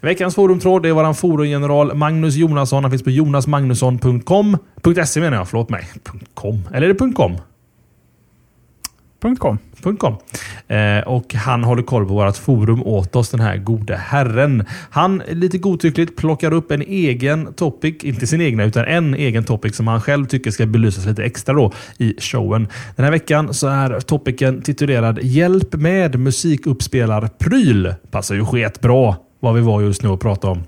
Veckans forumtråd är våran forumgeneral Magnus Jonasson. Han finns på jonasmagnusson.com.se menar jag, förlåt mig. .com. Eller är det .com? .com. Och han håller koll på vårt forum åt oss, den här gode herren. Han lite godtyckligt plockar upp en egen topic, inte sin egna utan en egen topic som han själv tycker ska belysas lite extra då i showen. Den här veckan så är topicen titulerad Hjälp med musikuppspelarpryl. Passar ju skitbra vad vi var just nu och pratade om.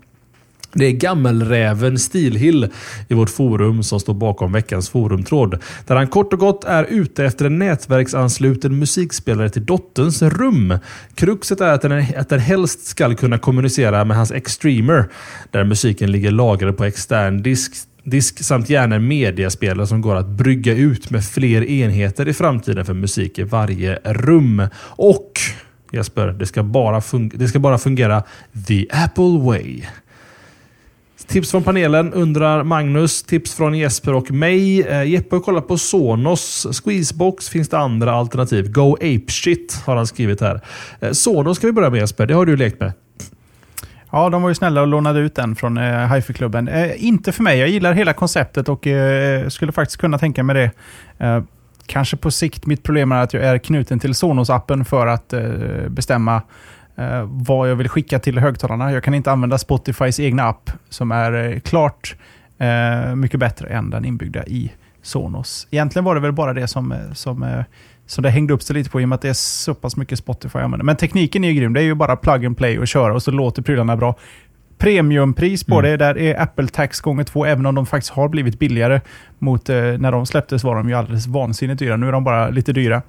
Det är gammelräven Stilhill i vårt forum som står bakom veckans forumtråd. Där han kort och gott är ute efter en nätverksansluten musikspelare till dotterns rum. Kruxet är att den helst ska kunna kommunicera med hans extremer. Där musiken ligger lagrad på extern disk samt gärna mediaspelare som går att brygga ut med fler enheter i framtiden för musik i varje rum. Och Jesper, det ska bara fungera the Apple way. Tips från panelen undrar Magnus, tips från Jesper och mig. Jeppe har kollat på Sonos, Squeezebox, finns det andra alternativ? Go apeshit har han skrivit här. Sonos ska vi börja med Jesper, det har du lekt med. Ja, de var ju snälla och lånade ut den från Hi-Fi-klubben. Inte för mig, jag gillar hela konceptet och skulle faktiskt kunna tänka mig det. Kanske på sikt, mitt problem är att jag är knuten till Sonos-appen för att bestämma vad jag vill skicka till högtalarna. Jag kan inte använda Spotifys egna app som är klart mycket bättre än den inbyggda i Sonos. Egentligen var det väl bara det som det hängde upp sig lite på i och med att det är så pass mycket Spotify jag använder. Men tekniken är ju grym. Det är ju bara plug and play och köra och så låter prylarna bra. Premiumpris på det. Där är Apple Tax gånger 2 även om de faktiskt har blivit billigare mot när de släpptes var de ju alldeles vansinnigt dyra. Nu är de bara lite dyra.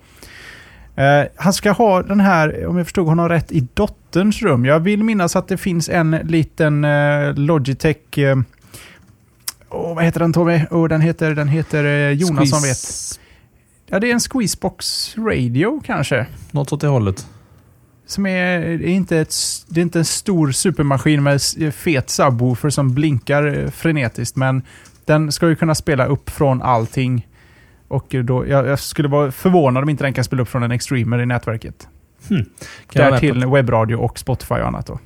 Han ska ha den här, om jag förstod honom rätt, i dotterns rum. Jag vill minnas att det finns en liten Logitech... vad heter den, Tommy? Den heter Jonas som vet. Ja, det är en Squeezebox Radio kanske. Något åt det hållet. Som det är inte en stor supermaskin med fet subwoofer som blinkar frenetiskt. Men den ska ju kunna spela upp från allting. Och då, jag skulle vara förvånad om inte den kan spela upp från en extremer i nätverket. Där till webbradio och Spotify och annat då.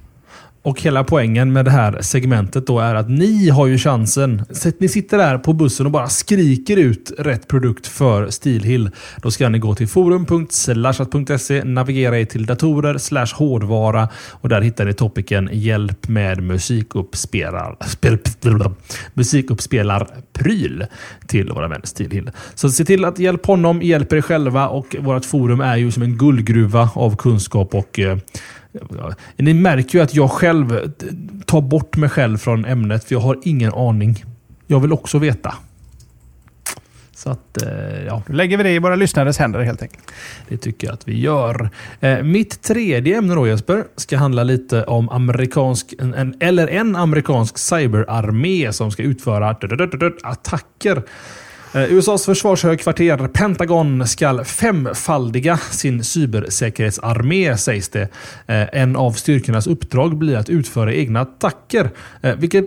Och hela poängen med det här segmentet då är att ni har ju chansen. Ni sitter där på bussen och bara skriker ut rätt produkt för Stilhill. Då ska ni gå till forum.slashat.se, navigera er till datorer /hårdvara och där hittar ni topicen Hjälp med musikuppspelarpryl till våra vän Stilhill. Så se till att hjälpa honom, hjälper er själva och vårt forum är ju som en guldgruva av kunskap och... Ni märker ju att jag själv tar bort mig själv från ämnet för jag har ingen aning. Jag vill också veta. Så att, ja. Då lägger vi det i våra lyssnares händer helt enkelt. Det tycker jag att vi gör. Mitt tredje ämne då Jesper ska handla lite om en amerikansk cyberarmé som ska utföra attacker. USAs försvarshögkvarter Pentagon ska femfaldiga sin cybersäkerhetsarmé sägs det. En av styrkornas uppdrag blir att utföra egna attacker. Vilket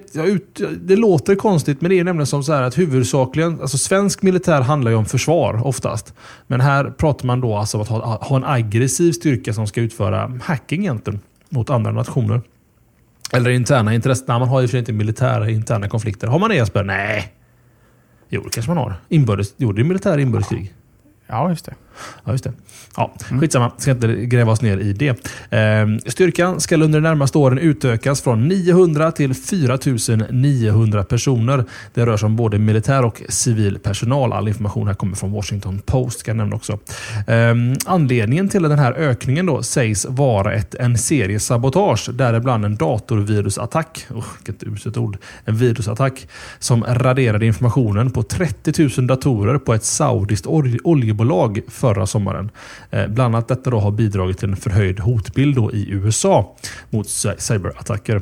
det låter konstigt men det är nämligen som så här att huvudsakligen alltså svensk militär handlar ju om försvar oftast. Men här pratar man då alltså om att ha en aggressiv styrka som ska utföra hacking egentligen mot andra nationer. Eller interna intressen. Nej, man har ju för inte militära interna konflikter. Har man det Jesper? Nej. Jo, det kanske man har. Det är militär inbördeskrig. Ja, just det. Ja, skitsamma. Ska inte gräva oss ner i det. Styrkan ska under de närmaste åren utökas från 900 till 4900 personer. Det rör sig om både militär och civil personal. All information här kommer från Washington Post kan jag nämna också. Anledningen till den här ökningen då sägs vara en serie sabotage däribland en datorvirusattack. Vilket utsett ord. En virusattack som raderade informationen på 30 000 datorer på ett saudiskt oljebolag förra sommaren. Bland annat detta då har bidragit till en förhöjd hotbild då i USA mot cyberattacker.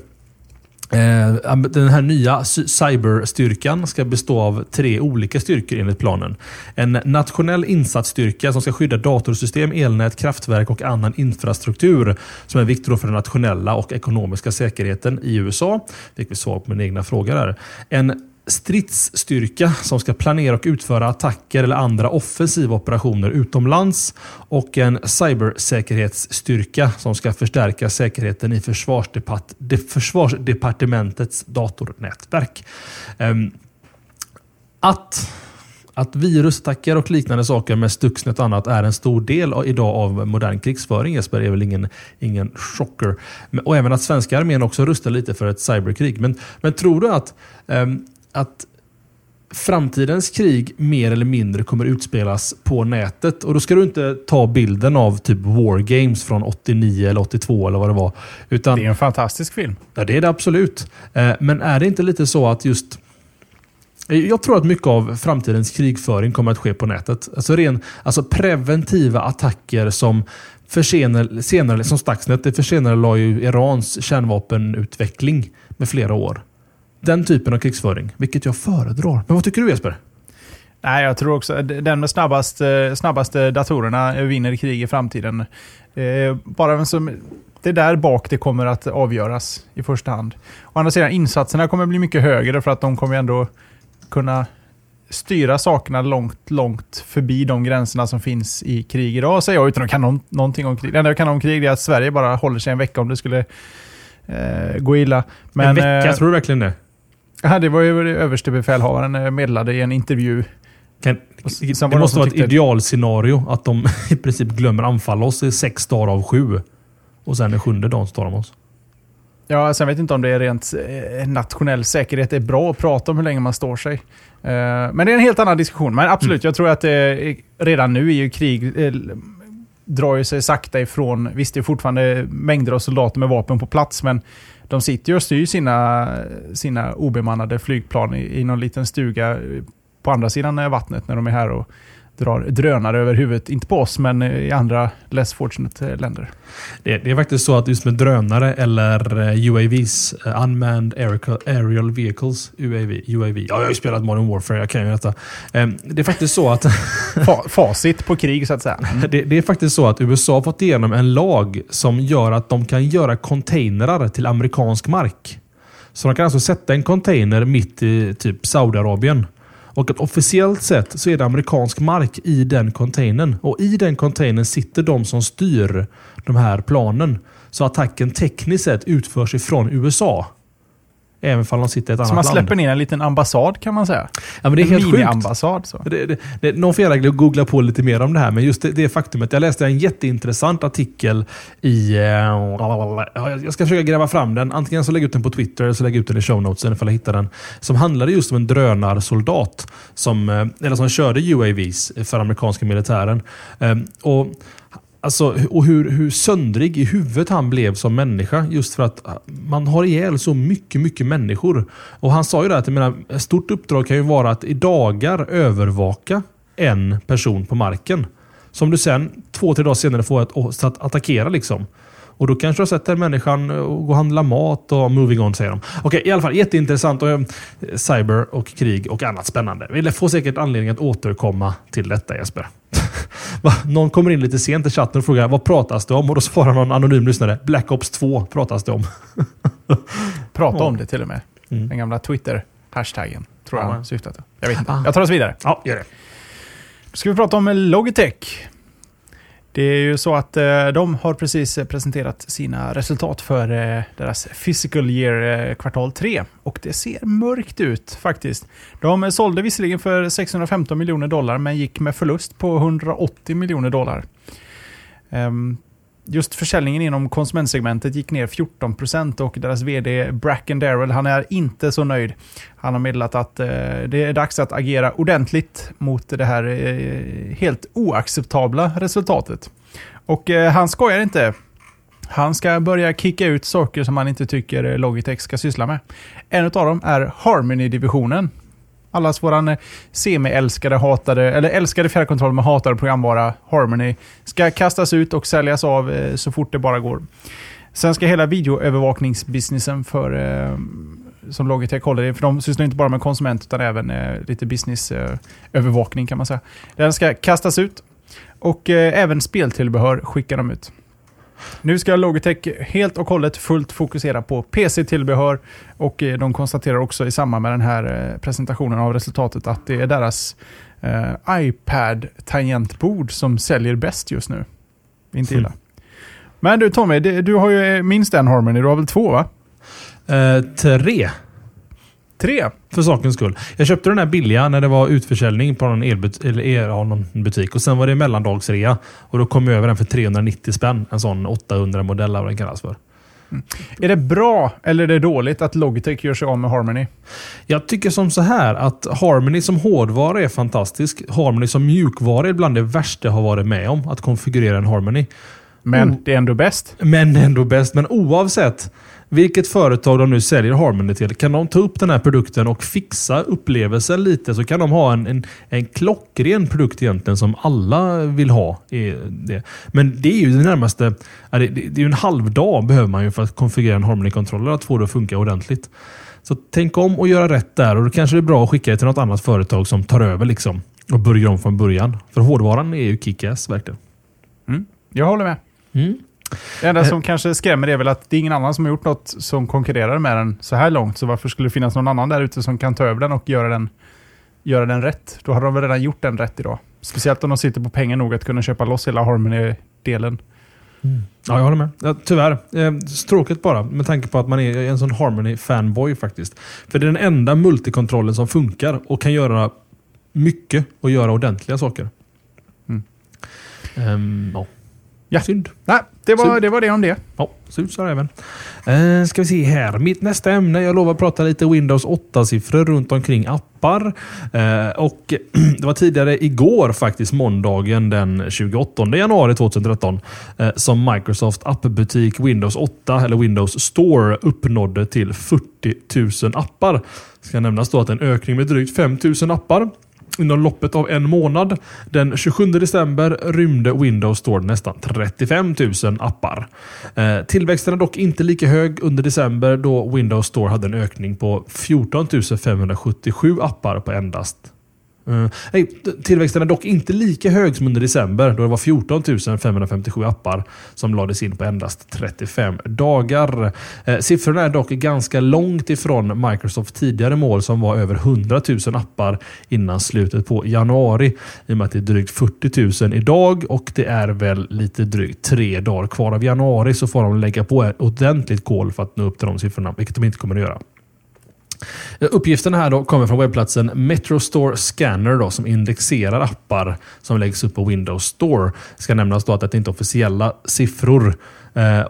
Den här nya cyberstyrkan ska bestå av 3 olika styrkor enligt planen. En nationell insatsstyrka som ska skydda datorsystem, elnät, kraftverk och annan infrastruktur som är viktig för den nationella och ekonomiska säkerheten i USA. Fick vi svar på min egna fråga där. En stridsstyrka som ska planera och utföra attacker eller andra offensiva operationer utomlands, och en cybersäkerhetsstyrka som ska förstärka säkerheten i försvarsdepartementets datornätverk. Att virusattacker och liknande saker med Stuxnet och annat är en stor del idag av modern krigsföring, Jesper, är väl ingen chocker. Och även att svenska armén också rustar lite för ett cyberkrig. Men tror du att framtidens krig mer eller mindre kommer utspelas på nätet? Och då ska du inte ta bilden av typ War Games från 89 eller 82 eller vad det var. Utan, det är en fantastisk film. Ja, det är det absolut. Men är det inte lite så att just... Jag tror att mycket av framtidens krigföring kommer att ske på nätet. Alltså preventiva attacker som senare, som Stuxnet, det försenare la ju Irans kärnvapenutveckling med flera år. Den typen av krigsföring, vilket jag föredrar. Men vad tycker du, Jesper? Nej, jag tror också att den med snabbaste datorerna vinner krig i framtiden. Bara som... Det är där bak det kommer att avgöras i första hand. Å andra sidan, insatserna kommer bli mycket högre för att de kommer ändå kunna styra sakerna långt förbi de gränserna som finns i krig idag, säger jag, utan att kan någonting om krig. Det enda jag kan om krig är att Sverige bara håller sig en vecka om det skulle gå illa. Men, en vecka, tror du verkligen det? Ja, det var ju överstebefälhavaren meddelade i en intervju. Det måste vara ett idealscenario att de i princip glömmer anfalla oss i 6 dagar av 7. Och sen den 7:e dagen står de oss. Ja, sen vet jag inte om det är rent nationell säkerhet. Det är bra att prata om hur länge man står sig. Men det är en helt annan diskussion. Men absolut, jag tror att redan nu är ju krig... drar ju sig sakta ifrån. Visst, det är fortfarande mängder av soldater med vapen på plats, men de sitter ju och styr sina obemannade flygplan i någon liten stuga på andra sidan vattnet när de är här och drar drönare över huvudet, inte på oss men i andra less fortunate länder. Det är faktiskt så att just med drönare eller UAVs, Unmanned Aerial Vehicles, UAV. Ja, jag har ju spelat Modern Warfare, jag kan ju detta. Det är faktiskt så att... Facit på krig så att säga. Det är faktiskt så att USA har fått igenom en lag som gör att de kan göra containrar till amerikansk mark. Så de kan alltså sätta en container mitt i typ Saudiarabien. Och att officiellt sett så är det amerikansk mark i den containern. Och i den containern sitter de som styr de här planen. Så attacken tekniskt sett utförs ifrån USA. Även om de sitter i ett annat land. Så man släpper ner en liten ambassad, kan man säga. Ja, men det är en helt mini-ambassad. Så. Någon får jag googla på lite mer om det här. Men just det faktumet. Jag läste en jätteintressant artikel i... jag ska försöka gräva fram den. Antingen så lägger jag ut den på Twitter eller så lägger jag ut den i show notesen ifall jag hittar den. Som handlade just om en drönarsoldat som körde UAVs för amerikanska militären. Och hur söndrig i huvudet han blev som människa, just för att man har ihjäl så mycket, mycket människor. Och han sa ju det att ett stort uppdrag kan ju vara att i dagar övervaka en person på marken. Som du sen 2-3 dagar senare får att attackera liksom. Och då kanske du sätter människan och går och handlar mat och moving on, säger de. Okej, i alla fall jätteintressant och cyber och krig och annat spännande. Vi får säkert anledning att återkomma till detta, Jesper. Någon kommer in lite sent i chatten och frågar vad pratas det om? Och då svarar någon anonym lyssnare, Black Ops 2 pratas det om. Prata om det till och med. Mm. Den gamla Twitter-hashtaggen tror jag man syftar till. Jag vet inte. Jag tar oss vidare. Ja, gör det. Då ska vi prata om Logitech. Det är ju så att de har precis presenterat sina resultat för deras fiscal year kvartal 3. Och det ser mörkt ut faktiskt. De sålde visserligen för $615 miljoner men gick med förlust på $180 miljoner. Just försäljningen inom konsumentsegmentet gick ner 14% och deras vd Bracken Darrell, han är inte så nöjd. Han har meddelat att det är dags att agera ordentligt mot det här helt oacceptabla resultatet. Och han skojar inte. Han ska börja kicka ut saker som han inte tycker Logitech ska syssla med. En av dem är Harmony-divisionen. Allas våran semi-älskade, hatade, eller älskade fjärrkontroll med hatade programvara Harmony ska kastas ut och säljas av så fort det bara går. Sen ska hela videoövervakningsbusinessen som Logitech håller i, för de sysslar inte bara med konsument utan även lite businessövervakning kan man säga. Den ska kastas ut och även speltillbehör skickar de ut. Nu ska Logitech helt och hållet fullt fokusera på PC-tillbehör, och de konstaterar också i samband med den här presentationen av resultatet att det är deras iPad-tangentbord som säljer bäst just nu. Inte illa. Men du Tommy, du har ju minst en Harmony, du har väl två va? Tre för sakens skull. Jag köpte den här billiga när det var utförsäljning på någon butik, och sen var det mellandagsrea och då kom jag över den för 390 spänn, en sån 800 modell av den kallas för. Mm. Är det bra eller är det dåligt att Logitech gör sig av med Harmony? Jag tycker som så här att Harmony som hårdvara är fantastisk. Harmony som mjukvara är bland det värsta jag har varit med om, att konfigurera en Harmony. Men det är ändå bäst. Men oavsett vilket företag de nu säljer Harmony till, kan de ta upp den här produkten och fixa upplevelsen lite, så kan de ha en klockren produkt egentligen som alla vill ha. Men det är ju det närmaste, det är ju en halv dag behöver man ju för att konfigurera en Harmony-kontroller, att få det att funka ordentligt. Så tänk om och göra rätt där, och då kanske det är bra att skicka det till något annat företag som tar över liksom och börjar om från början. För hårdvaran är ju kickass verkligen. Mm. Jag håller med. Mm. Det enda som kanske skrämmer är väl att det är ingen annan som har gjort något som konkurrerar med den så här långt. Så varför skulle det finnas någon annan där ute som kan ta över den och göra den rätt? Då har de väl redan gjort den rätt idag. Speciellt om de sitter på pengar nog att kunna köpa loss hela Harmony-delen. Mm. Ja, jag håller med. Ja, tyvärr. Tråkigt bara med tanke på att man är en sån Harmony-fanboy faktiskt. För det är den enda multikontrollen som funkar och kan göra mycket och göra ordentliga saker. Mm. Ja. Ja. Synd. Nej, det var det om det. Ja, synd så även. Ska vi se här. Mitt nästa ämne, jag lovar att prata lite Windows 8-siffror runt omkring appar. Och det var tidigare igår faktiskt, måndagen den 28 januari 2013, som Microsoft appbutik Windows 8 eller Windows Store uppnådde till 40 000 appar. Ska nämnas då att en ökning med drygt 5 000 appar inom loppet av en månad. Den 27 december rymde Windows Store nästan 35 000 appar. Tillväxten är dock inte lika hög under december, då Windows Store hade en ökning på 14 577 appar på endast. Tillväxten är dock inte lika hög som under december, då det var 14 557 appar som lades in på endast 35 dagar. Siffrorna är dock ganska långt ifrån Microsofts tidigare mål som var över 100 000 appar innan slutet på januari, i och med att det är drygt 40 000 idag, och det är väl lite drygt 3 dagar kvar av januari, så får de lägga på ett ordentligt kol för att nå upp till de siffrorna, vilket de inte kommer att göra. Uppgifterna här då kommer från webbplatsen MetroStore Scanner då, som indexerar appar som läggs upp på Windows Store. Ska nämnas då att det inte är officiella siffror,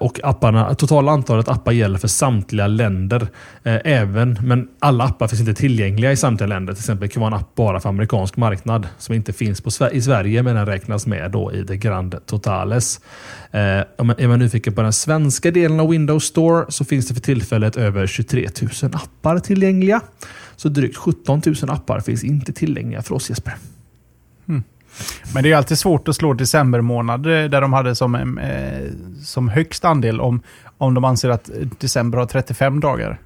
och apparna, totala antalet appar gäller för samtliga länder, men alla appar finns inte tillgängliga i samtliga länder. Till exempel kan vara en app bara för amerikansk marknad som inte finns i Sverige, men den räknas med då i det grand totales. Är man nyfiken på den svenska delen av Windows Store, så finns det för tillfället över 23 000 appar tillgängliga. Så drygt 17 000 appar finns inte tillgängliga för oss, Jesper. Mm. Men det är ju alltid svårt att slå december månad, där de hade som högst andel, om de anser att december har 35 dagar.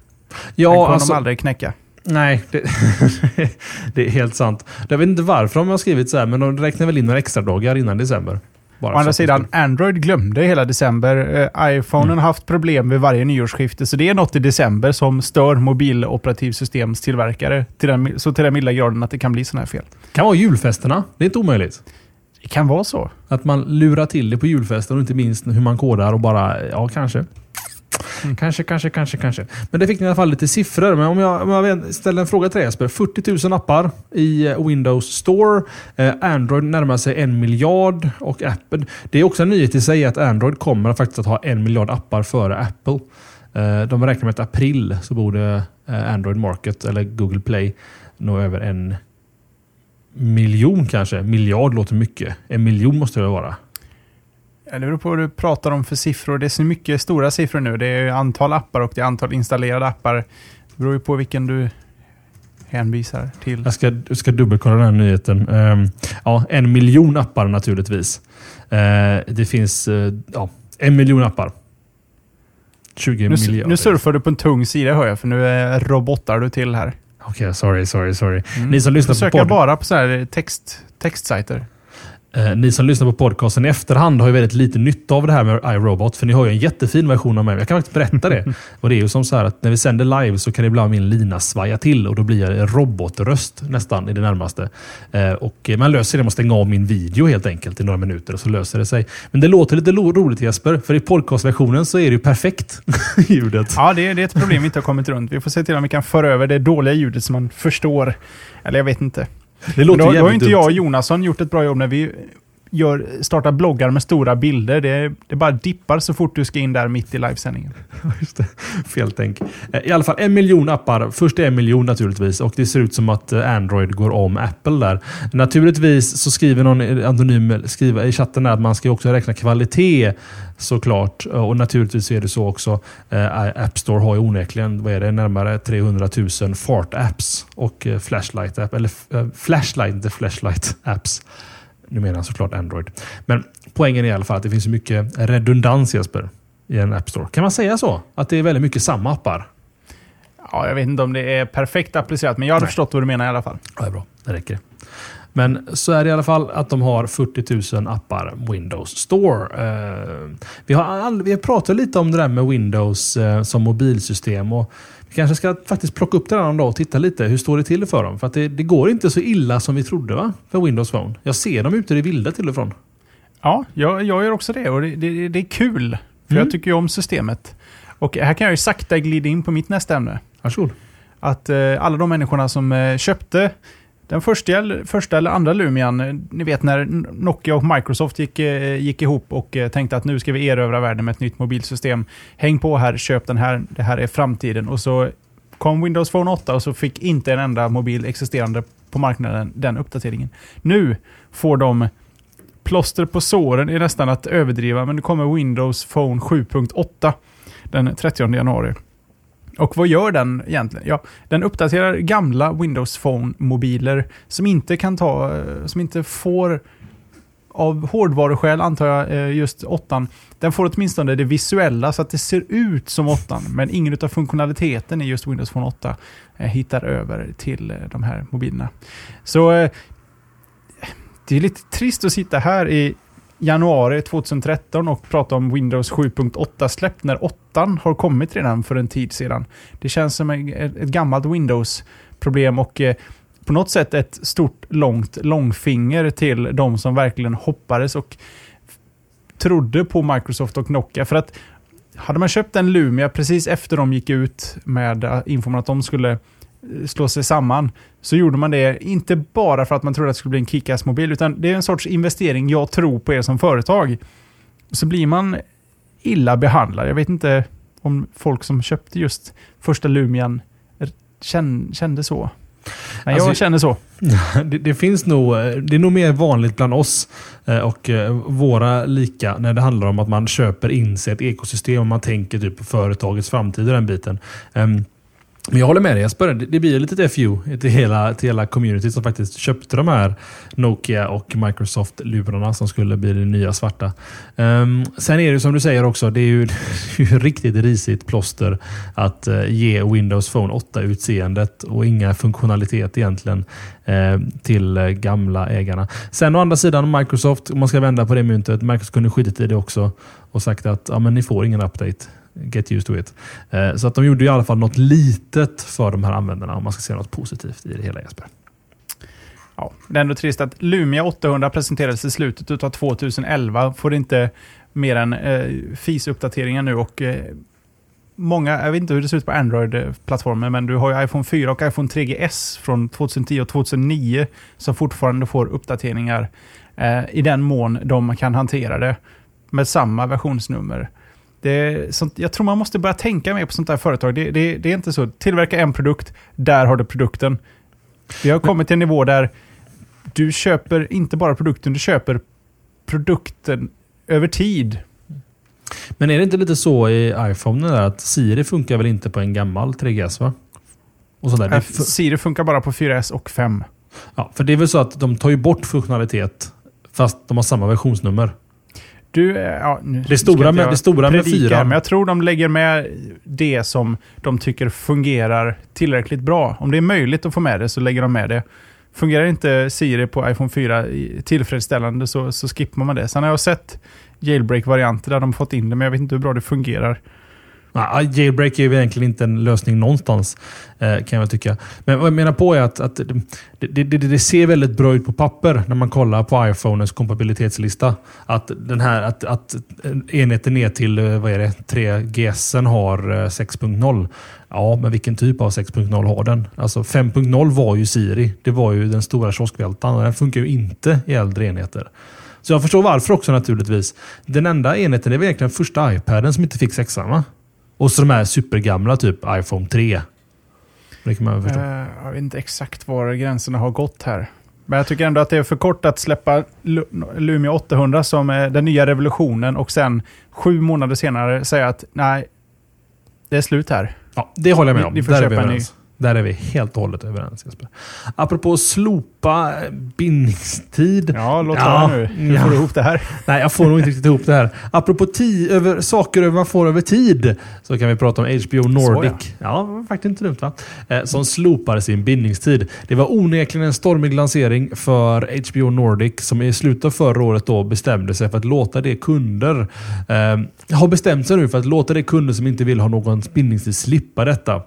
Ja, den kan de aldrig knäcka. Nej, det är helt sant. Jag vet inte varför de har skrivit så här, men de räknar väl in några extra dagar innan december. Å andra sidan, Android glömde hela december. iPhonen har haft problem vid varje nyårsskifte, så det är något i december som stör mobiloperativsystemstillverkare till den milda graden att det kan bli såna här fel. Det kan vara julfesterna, det är inte omöjligt. Det kan vara så. Att man lurar till det på julfesten och inte minst hur man kodar och bara, ja kanske. Mm. Kanske. Men det fick ni i alla fall lite siffror. Men om jag ställer en fråga till dig, Jesper. 40 000 appar i Windows Store. Android närmar sig 1 miljard, och Apple. Det är också en nyhet i sig att Android kommer faktiskt att ha 1 miljard appar före Apple. De räknar med att april så borde Android Market eller Google Play nå över 1 miljon kanske. 1 miljard låter mycket. 1 miljon måste det vara. Det beror på vad du pratar om för siffror. Det är så mycket stora siffror nu. Det är antal appar och det är antal installerade appar. Det beror ju på vilken du hänvisar till. Jag ska dubbelkolla den här nyheten. 1 miljon appar naturligtvis. Det finns 1 miljon appar. 20 miljarder. Nu surfar du på en tung sida, hör jag. För nu robotar du till här. Okej, sorry. Ni som lyssnar på podden. Söka bara på så här textsajter. Ni som lyssnar på podcasten i efterhand har ju väldigt lite nytta av det här med iRobot, för ni har ju en jättefin version av mig. Jag kan faktiskt berätta det. Och det är ju som så här att när vi sänder live så kan ibland min lina svaja till och då blir jag en robotröst nästan i det närmaste. Och man löser det, man stänger av min video helt enkelt i några minuter och så löser det sig. Men det låter lite roligt, Jesper, för i podcastversionen så är det ju perfekt ljudet. Ja, det är ett problem vi inte har kommit runt. Vi får se till om vi kan föra över det dåliga ljudet som man förstår. Eller jag vet inte. Då har inte jag och Jonasson gjort ett bra jobb när vi startar bloggar med stora bilder. Det bara dippar så fort du ska in där mitt i livesändningen. Just det, fel tänk. I alla fall 1 miljon appar. Först 1 miljon naturligtvis. Och det ser ut som att Android går om Apple där. Naturligtvis så skriver någon anonym skriver i chatten att man ska också räkna kvalitet såklart. Och naturligtvis är det så också. App Store har ju onekligen, vad är det, närmare 300 000 fart-apps och flashlight-app. Eller flashlight-apps. Nu menar såklart Android. Men poängen är i alla fall att det finns mycket redundans, Jesper, i en App Store. Kan man säga så? Att det är väldigt mycket samma appar? Ja, jag vet inte om det är perfekt applicerat, men jag har förstått vad du menar i alla fall. Ja, det är bra. Det räcker. Men så är det i alla fall att de har 40 000 appar Windows Store. Vi har pratat lite om det där med Windows som mobilsystem och vi kanske ska faktiskt plocka upp det där en dag och titta lite. Hur står det till för dem? För att det går inte så illa som vi trodde, va? För Windows Phone. Jag ser dem ute i det vilda till och från. Ja, jag gör också det och det är kul. För jag tycker ju om systemet. Och här kan jag ju sakta glida in på mitt nästa ämne. Varsågod. Att alla de människorna som köpte den första eller andra Lumian, ni vet när Nokia och Microsoft gick ihop och tänkte att nu ska vi erövra världen med ett nytt mobilsystem. Häng på här, köp den här, det här är framtiden. Och så kom Windows Phone 8 och så fick inte en enda mobil existerande på marknaden den uppdateringen. Nu får de plåster på såren, är nästan att överdriva, men nu kommer Windows Phone 7.8 den 30 januari. Och vad gör den egentligen? Ja, den uppdaterar gamla Windows Phone-mobiler som inte får av hårdvaruskäl, antar jag, just 8. Den får åtminstone det visuella så att det ser ut som 8, men ingen av funktionaliteten i just Windows Phone 8 hittar över till de här mobilerna. Så det är lite trist att sitta här i januari 2013 och prata om Windows 7.8 släppt när 8 har kommit redan för en tid sedan. Det känns som ett gammalt Windows-problem och på något sätt ett stort långfinger till de som verkligen hoppades och trodde på Microsoft och Nokia. För att hade man köpt en Lumia precis efter de gick ut med information att de skulle slå sig samman, så gjorde man det inte bara för att man trodde att det skulle bli en kickass-mobil, utan det är en sorts investering. Jag tror på er som företag. Så blir man illa behandlad. Jag vet inte om folk som köpte just första Lumian kände så. Nej, jag känner så. Det är nog mer vanligt bland oss och våra lika när det handlar om att man köper in sig ett ekosystem och man tänker typ på företagets framtid och den biten. Men jag håller med dig, Jesper. Det blir lite litet FU till hela community som faktiskt köpte de här Nokia och Microsoft-lurarna som skulle bli det nya svarta. Sen är det som du säger också, det är ju riktigt risigt plåster att ge Windows Phone 8-utseendet och inga funktionalitet egentligen till gamla ägarna. Sen å andra sidan Microsoft, om man ska vända på det myntet, Microsoft kunde skitit i det också och sagt att ja, men ni får ingen update. Get used to it. Så att de gjorde i alla fall något litet för de här användarna om man ska se något positivt i det hela, Jesper. Ja, det är ändå trist att Lumia 800 presenterades i slutet utav 2011. Får inte mer än FIS-uppdateringar nu och många, jag vet inte hur det ser ut på Android-plattformer, men du har ju iPhone 4 och iPhone 3GS från 2010 och 2009 som fortfarande får uppdateringar i den mån de kan hantera det med samma versionsnummer. Jag tror man måste börja tänka mer på sånt här företag. Det är inte så. Tillverka en produkt, där har du produkten. Vi har kommit till en nivå där du köper inte bara produkten, du köper produkten över tid. Men är det inte lite så i iPhone där att Siri funkar väl inte på en gammal 3GS, va? Och sådär. Siri funkar bara på 4S och 5. Ja, för det är väl så att de tar ju bort funktionalitet fast de har samma versionsnummer. Det stora med 4. Men jag tror de lägger med det som de tycker fungerar tillräckligt bra. Om det är möjligt att få med det så lägger de med det. fungerar inte Siri på iPhone 4 tillfredsställande så skippar man det. Sen har jag sett jailbreak-varianter där de fått in det, men jag vet inte hur bra det fungerar. Nej, jailbreak är ju egentligen inte en lösning någonstans, kan jag tycka. Men vad jag menar på är att det ser väldigt bra ut på papper när man kollar på iPhones kompatibilitetslista. Att den här, att enheten ner till, vad är det, 3GSen har 6.0. Ja, men vilken typ av 6.0 har den? Alltså 5.0 var ju Siri. Det var ju den stora kioskvältan. Den funkar ju inte i äldre enheter. Så jag förstår varför också naturligtvis. Den enda enheten är väl egentligen första iPaden som inte fick 6an, va? Och så de här supergamla, typ iPhone 3. Det kan man förstå. Jag vet inte exakt var gränserna har gått här. Men jag tycker ändå att det är för kort att släppa Lumia 800 som är den nya revolutionen. Och sen 7 månader senare säga att nej, det är slut här. Ja, det håller jag med om. Ni får där köpa en ny. Där är vi helt och hållet överens, Jesper. Apropå slopa bindningstid. Ja, låt höra nu. Hur får du ihop det här? Nej, jag får nog inte riktigt ihop det här. Apropå saker man får över tid, så kan vi prata om HBO Nordic. Ja, det var faktiskt inte dumt, va? Som slopar sin bindningstid. Det var onekligen en stormig lansering för HBO Nordic, som i slutet av förra året då bestämde sig för att låta det kunder har bestämt sig nu för att låta det kunder som inte vill ha någon bindningstid slippa detta.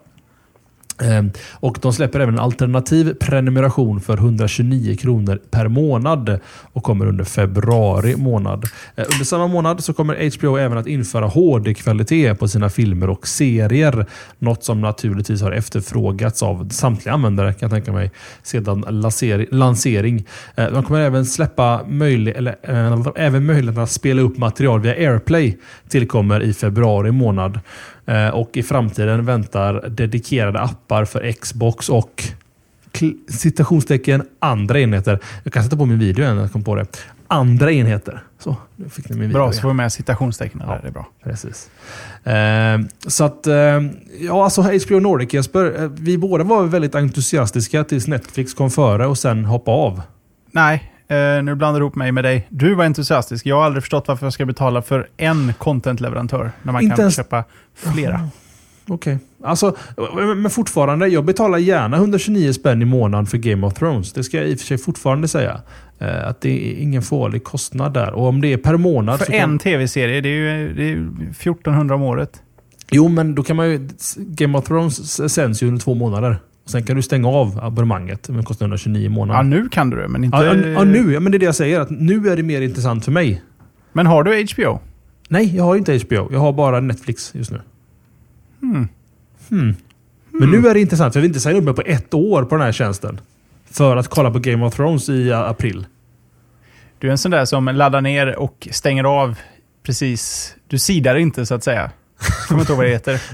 Och de släpper även en alternativ prenumeration för 129 kronor per månad och kommer under februari månad. Under samma månad så kommer HBO även att införa HD-kvalitet på sina filmer och serier. Något som naturligtvis har efterfrågats av samtliga användare, kan jag tänka mig, sedan lansering. De kommer även släppa möjligheten att spela upp material via AirPlay tillkommer i februari månad. Och i framtiden väntar dedikerade appar för Xbox och citationstecken andra enheter. Jag kan sätta på min video än jag kom på det. Andra enheter. Så, nu fick ni min video. Bra, så får vi med citationstecken där. Ja, det är bra. Precis. Så att, ja, alltså HBO Nordic, Jesper, vi båda var väldigt entusiastiska tills Netflix kom före och sen hoppade av. Nej. Nu blandar du ihop mig med dig. Du var entusiastisk. Jag har aldrig förstått varför jag ska betala för en contentleverantör när man inte kan köpa flera. Okej. Alltså, men fortfarande, jag betalar gärna 129 spänn i månaden för Game of Thrones. Det ska jag i och för sig fortfarande säga. Att det är ingen farlig kostnad där. Och om det är per månad... För så en tv-serie, det är 1400 om året. Jo, men då kan man ju... Game of Thrones sänds ju under 2 månader. Sen kan du stänga av abonnemanget, men det kostar 129 månader. Ja, nu kan du det, men inte... Ja, nu. Ja, men det är det jag säger, att nu är det mer intressant för mig. Men har du HBO? Nej, jag har inte HBO. Jag har bara Netflix just nu. Men nu är det intressant, för jag vill inte säga upp mig på 1 år på den här tjänsten. För att kolla på Game of Thrones i april. Du är en sån där som laddar ner och stänger av precis... Du sidar inte, så att säga.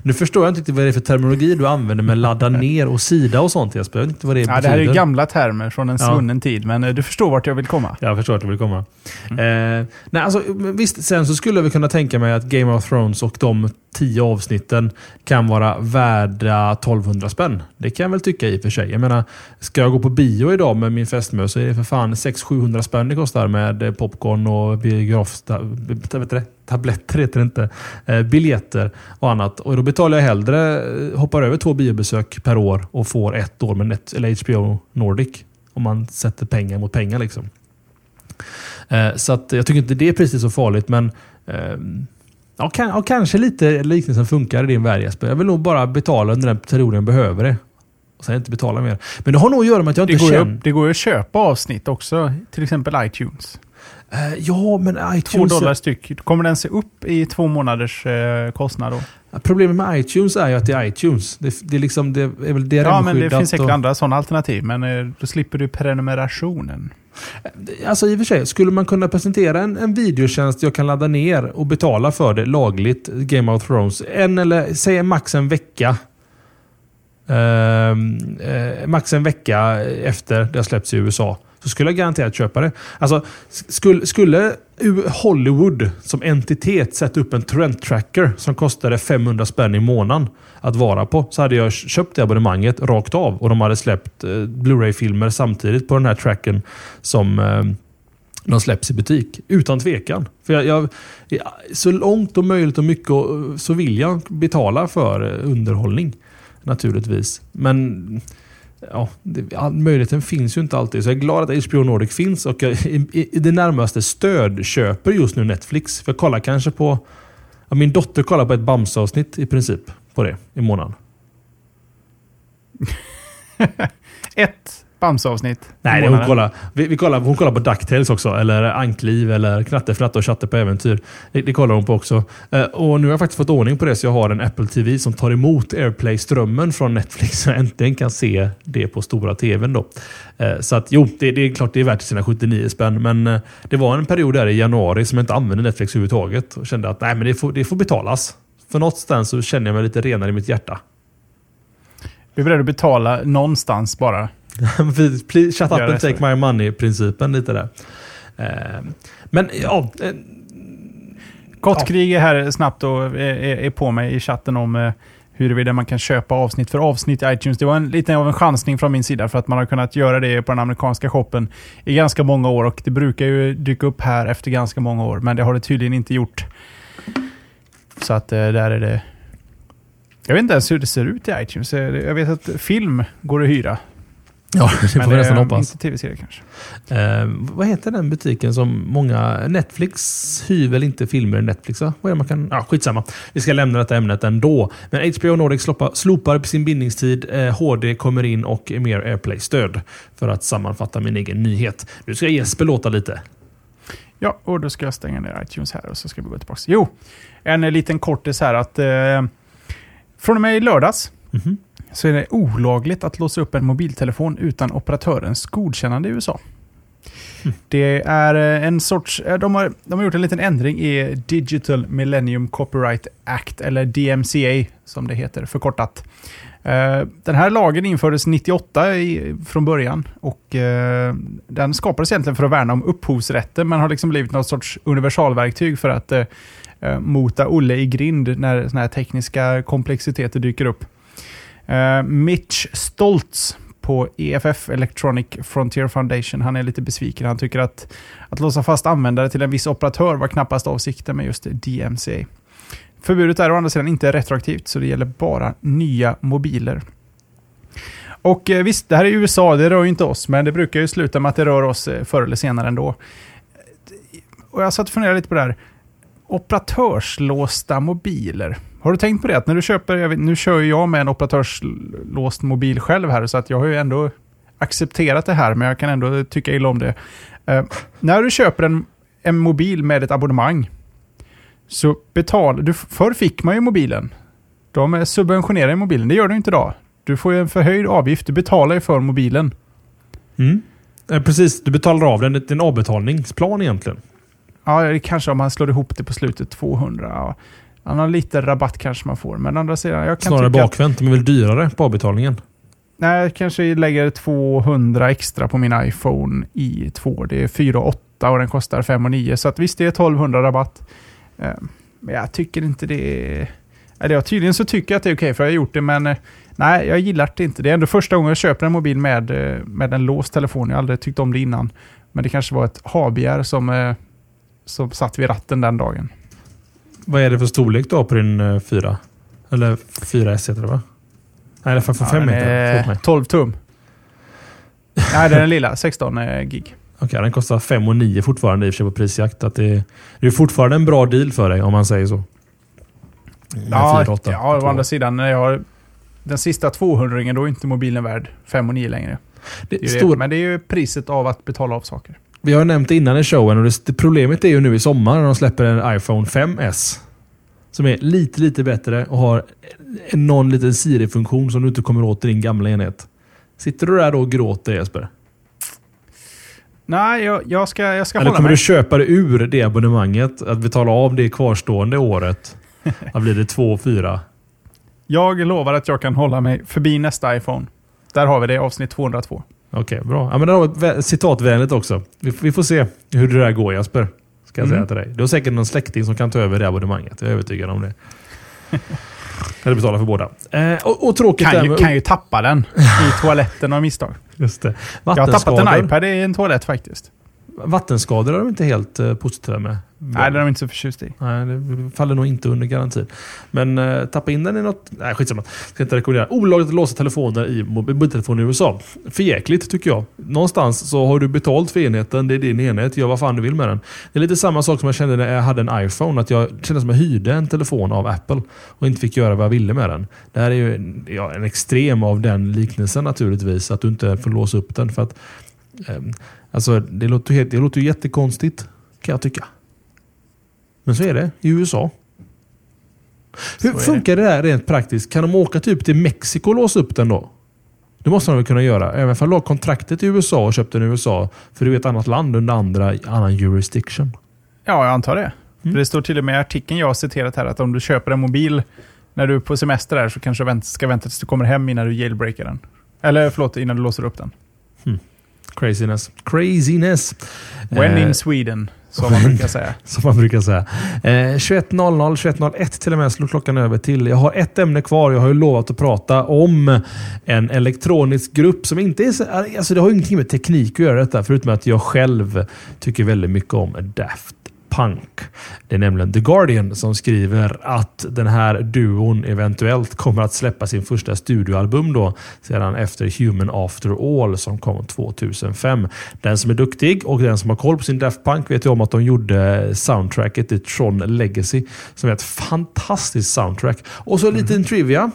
Nu förstår jag inte vad det är för terminologi du använder med ladda ner och sida och sånt. Jag spör inte vad det betyder. Det här är ju gamla termer från en svunnen tid, men du förstår vart jag vill komma. Jag förstår vart jag vill komma. Nej, alltså, visst, sen så skulle vi kunna tänka mig att Game of Thrones och de 10 avsnitten kan vara värda 1200 spänn. Det kan jag väl tycka i och för sig. Jag menar, ska jag gå på bio idag med min fästmö så är det för fan 600-700 spänn det kostar med popcorn och tabletter heter det inte, biljetter och annat. Och då betalar jag hellre, hoppar över 2 biobesök per år och får 1 år med HBO Nordic. Om man sätter pengar mot pengar liksom. Så att jag tycker inte det är precis så farligt, men ja, kanske lite liknelsen funkar i din värld, Jesper. Jag vill nog bara betala under den perioden jag behöver det. Och sen inte betala mer. Men det har nog att göra med att jag inte känner... Det går ju att köpa avsnitt också. Till exempel iTunes. Ja, men iTunes... $2 styck. Kommer den se upp i 2 månaders kostnad då? Problemet med iTunes är ju att det är iTunes. Det är liksom... Det är väl det ja, men det finns säkert andra sådana alternativ. Men då slipper du prenumerationen. Alltså i och för sig, skulle man kunna presentera en videotjänst jag kan ladda ner och betala för det lagligt, Game of Thrones, max en vecka efter det har släppts i USA, så skulle jag garanterat köpa det. Alltså, skulle Hollywood som entitet sätta upp en trend tracker som kostade 500 spänn i månaden att vara på, så hade jag köpt det abonnemanget rakt av, och de hade släppt Blu-ray-filmer samtidigt på den här tracken som de släpps i butik. Utan tvekan. För jag, så långt och möjligt och mycket så vill jag betala för underhållning naturligtvis. Men ja, möjligheten finns ju inte alltid. Så jag är glad att HBO Nordic finns och jag, i det närmaste stöd köper just nu Netflix. För jag kollar kanske på, ja, min dotter kollar på ett Bamsa-avsnitt i princip på det i månaden. Ett Bamsa-avsnitt? Nej, hon kollar, hon kollar på DuckTales också, eller Ankliv, eller Knatte, Fnatte och Chatte på äventyr. Det kollar hon på också. Och nu har jag faktiskt fått ordning på det, så jag har en Apple TV som tar emot AirPlay-strömmen från Netflix och äntligen kan se det på stora tvn då. Så att jo, det är klart det är värt sina 79 spänn, men det var en period där i januari som jag inte använde Netflix överhuvudtaget och kände att nej, men det får betalas. För någonstans så känner jag mig lite renare i mitt hjärta. Vi är beredda att betala någonstans bara. Please, shut up and take my money-principen lite där. Men ja... Kottkrig är här snabbt och är på mig i chatten om huruvida man kan köpa avsnitt för avsnitt i iTunes. Det var lite av en chansning från min sida, för att man har kunnat göra det på den amerikanska shoppen i ganska många år. Och det brukar ju dyka upp här efter ganska många år, men det har det tydligen inte gjort. Så att där är det... Jag vet inte ens hur det ser ut i iTunes. Jag vet att film går att hyra. Ja, det får vi nästan hoppas. Inte tv-serie kanske. Vad heter den butiken som många... Netflix hyr väl inte filmer i Netflix, va? Vad är det man kan... Ja, skitsamma. Vi ska lämna detta ämnet ändå. Men HBO Nordic slopar på sin bindningstid. HD kommer in och mer AirPlay-stöd. För att sammanfatta min egen nyhet. Nu ska Jesper låta lite. Ja, och då ska jag stänga ner iTunes här och så ska vi gå tillbaka. Jo, en liten kortis här att... Från och med i lördags så är det olagligt att låsa upp en mobiltelefon utan operatörens godkännande i USA. Mm. Det är en sorts... De har gjort en liten ändring i Digital Millennium Copyright Act, eller DMCA som det heter förkortat. Den här lagen infördes 98 från början och den skapades egentligen för att värna om upphovsrätten, men har liksom blivit något sorts universalverktyg för att mota Olle i grind när såna här tekniska komplexiteter dyker upp. Mitch Stoltz på EFF, Electronic Frontier Foundation, han är lite besviken. Han tycker att låsa fast användare till en viss operatör var knappast avsikten med just DMCA. Förbudet är å andra sidan inte retroaktivt, så det gäller bara nya mobiler. Och visst, det här är USA, det rör ju inte oss, men det brukar ju sluta med att det rör oss förr eller senare ändå. Och jag satt och funderade lite på det här. Operatörslåsta mobiler. Har du tänkt på det? Att när du köper, nu kör jag med en operatörslåst mobil själv här, så att jag har ju ändå accepterat det här, men jag kan ändå tycka illa om det. När du köper en mobil med ett abonnemang så betalar du, förr fick man ju mobilen. De subventionerar mobilen, det gör du inte idag. Du får ju en förhöjd avgift, du betalar ju för mobilen. Mm. Precis, du betalar av den, det är en avbetalningsplan egentligen. Ja, det kanske om man slår ihop det på slutet 200. Ja. Han har lite rabatt kanske man får, men andra sidan jag kan snarare bakvänt, men väl dyrare på avbetalningen. Nej, jag kanske lägger 200 extra på min iPhone i2. Det är 4,8 och den kostar 5,9, så att visst, det är 1200 rabatt. Men jag tycker inte det är... Eller tydligen så tycker jag att det är okej, för jag har gjort det, men nej, jag gillar det inte. Det är ändå första gången jag köper en mobil med en låst telefon. Jag har aldrig tyckt om det innan, men det kanske var ett habegär som satt vid ratten den dagen. Vad är det för storlek då på din 4? Eller 4S heter det, va? Nej, det är för 5 meter. 12 tum. Nej, det är den lilla. 16 gig. Okej, den kostar 5,9 fortfarande i och för sig på prisjakt. Att det är fortfarande en bra deal för dig om man säger så. Ja, 4, 8, å andra sidan. När jag har den sista 200-ringen, då är inte mobilen värd 5,9 längre. Men det är ju priset av att betala av saker. Vi har nämnt det innan i showen, och det problemet är ju nu i sommar när de släpper en iPhone 5S som är lite bättre och har någon liten Siri-funktion som du inte kommer åt i din gamla enhet. Sitter du där då och gråter, Jesper? Nej, jag ska hålla mig. Eller kommer du köpa det ur det abonnemanget, att betala av det kvarstående året? Då blir det 2,4. Jag lovar att jag kan hålla mig förbi nästa iPhone. Där har vi det i avsnitt 202. Okej, bra. Ja, men det var ett citatvänligt också. Vi får se hur det där går, Jesper. Ska jag säga till dig. Du har säkert någon släkting som kan ta över det abonnemanget. Jag är övertygad om det. Eller betala för båda. Och tråkigt kan, där, men... kan ju tappa den i toaletten av misstag. Just det. Jag har tappat en iPad i en toalett faktiskt. Vattenskador är de inte helt positiva med. Nej, det är de inte så förtjust i. Nej, det faller nog inte under garantin. Men tappa in den i något... Nej, skitsamma. Ska inte rekommendera. Olagligt att låsa telefoner i mobiltelefoner i USA. Förjäkligt, tycker jag. Någonstans så har du betalt för enheten. Det är din enhet. Gör vad fan du vill med den. Det är lite samma sak som jag kände när jag hade en iPhone. Att jag kände som att jag hyrde en telefon av Apple. Och inte fick göra vad jag ville med den. Det här är ju en extrem av den liknelsen naturligtvis. Att du inte får låsa upp den. För att, alltså, det låter ju jättekonstigt, kan jag tycka. Men så är det i USA. Hur funkar det där rent praktiskt? Kan de åka typ till Mexiko och låsa upp den då? Det måste de väl kunna göra. Även om de la kontraktet i USA och köpte den i USA. För det är ett annat land under annan jurisdiction. Ja, jag antar det. Mm. För det står till och med i artikeln jag har citerat här att om du köper en mobil när du är på semester där så kanske du ska vänta tills du kommer hem innan du jailbreakar den. Eller förlåt, innan du låser upp den. Mm. Craziness. When in Sweden. Som man brukar säga. 21.00, 21.01 till och med slog klockan över till. Jag har ett ämne kvar. Jag har ju lovat att prata om en elektronisk grupp som inte är så, alltså det har ju ingenting med teknik att göra detta, förutom att jag själv tycker väldigt mycket om Daft Punk. Det är nämligen The Guardian som skriver att den här duon eventuellt kommer att släppa sin första studioalbum då sedan efter Human After All som kom 2005. Den som är duktig och den som har koll på sin Daft Punk vet ju om att de gjorde soundtracket till Tron Legacy som är ett fantastiskt soundtrack. Och så en liten trivia.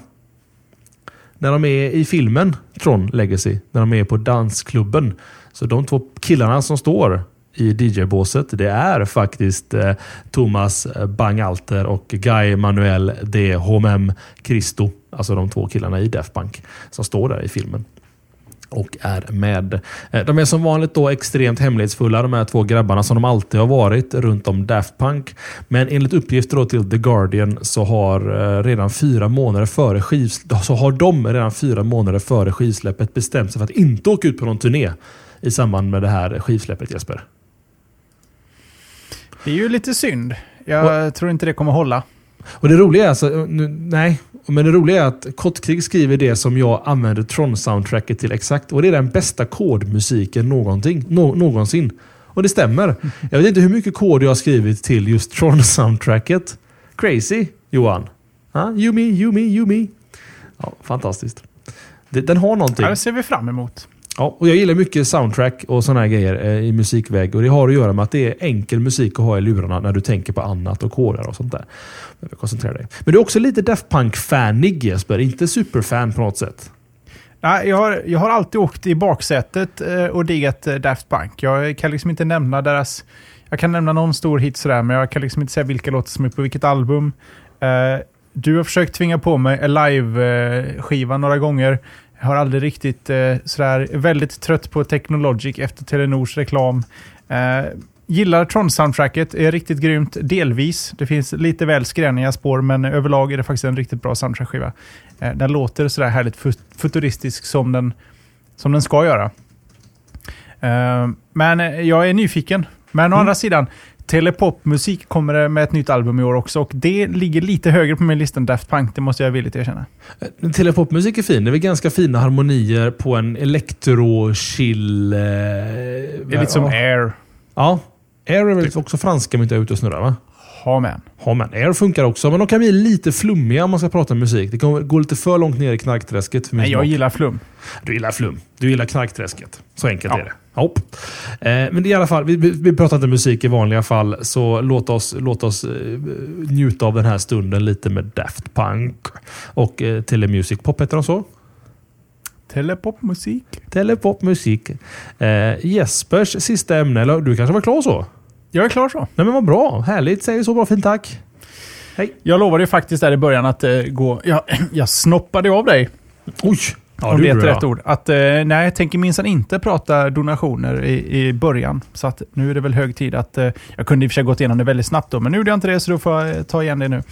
När de är i filmen Tron Legacy, när de är på dansklubben, så de två killarna som står i DJ-båset, det är faktiskt Thomas Bangalter och Guy Manuel de Homem Cristo, alltså de två killarna i Daft Punk som står där i filmen och är med. De är som vanligt då extremt hemlighetsfulla, de här två grabbarna, som de alltid har varit runt om Daft Punk. Men enligt uppgifter då till The Guardian så har redan 4 månader före skivsläppet bestämt sig för att inte åka ut på någon turné i samband med det här skivsläppet, Jesper. Det är ju lite synd. Jag tror inte det kommer hålla. Och det roliga är att Kottkrig skriver det som jag använder Tron-soundtracket till exakt. Och det är den bästa kodmusiken någonsin. Och det stämmer. Jag vet inte hur mycket kod jag har skrivit till just Tron-soundtracket. Crazy, Johan. You me. Ja, fantastiskt. Den har någonting. Det ser vi fram emot. Ja, och jag gillar mycket soundtrack och såna här grejer i musikväg. Och det har att göra med att det är enkel musik att ha i lurarna när du tänker på annat och koder och sånt där. Men koncentrera dig. Men du är också lite Daft Punk-fanig, Jesper. Inte superfan på något sätt. Nej, jag har alltid åkt i baksätet och diggat Daft Punk. Jag kan liksom inte nämna deras... Jag kan nämna någon stor hit sådär, men jag kan liksom inte säga vilka låtar som är på vilket album. Du har försökt tvinga på mig Alive-skivan några gånger. Jag har aldrig riktigt sådär, väldigt trött på Technologic efter Telenors reklam. Gillar Tron-soundtracket, är riktigt grymt delvis. Det finns lite väl skräniga spår, men överlag är det faktiskt en riktigt bra soundtrack-skiva. Den låter sådär härligt futuristisk som den ska göra. Men jag är nyfiken. Men å andra sidan, telepopmusik kommer med ett nytt album i år också, och det ligger lite högre på min lista än Daft Punk, det måste jag villigt erkänna. Telepopmusik är fin, det är väl ganska fina harmonier på en elektro-chill... det är lite som Air. Ja, Air är väl också franska om inte jag är ute och snurrar, va? Ja men Air funkar också, men de kan bli lite flummiga om man ska prata musik. Det kan gå lite för långt ner i knarkträsket för mig. Nej, jag gillar flum. Du gillar flum. Du gillar knarkträsket. Så enkelt är det. Hopp. Men i alla fall, vi pratar inte musik i vanliga fall, så låt oss njuta av den här stunden lite med Daft Punk och Telemusic Pop heter de så. Telepopmusik. Jespers sista ämne, eller du kanske var klar så? Jag är klar så. Nej men vad bra, härligt, säger så bra, fint tack. Hej. Jag lovade ju faktiskt där i början att gå, jag snoppade av dig. Oj, ja, om det är rätt ord. Att, nej, jag tänker minsann inte prata donationer i början. Så att nu är det väl hög tid att, jag kunde i och för sig gått igenom det väldigt snabbt då. Men nu är det inte det, så då får jag ta igen det nu.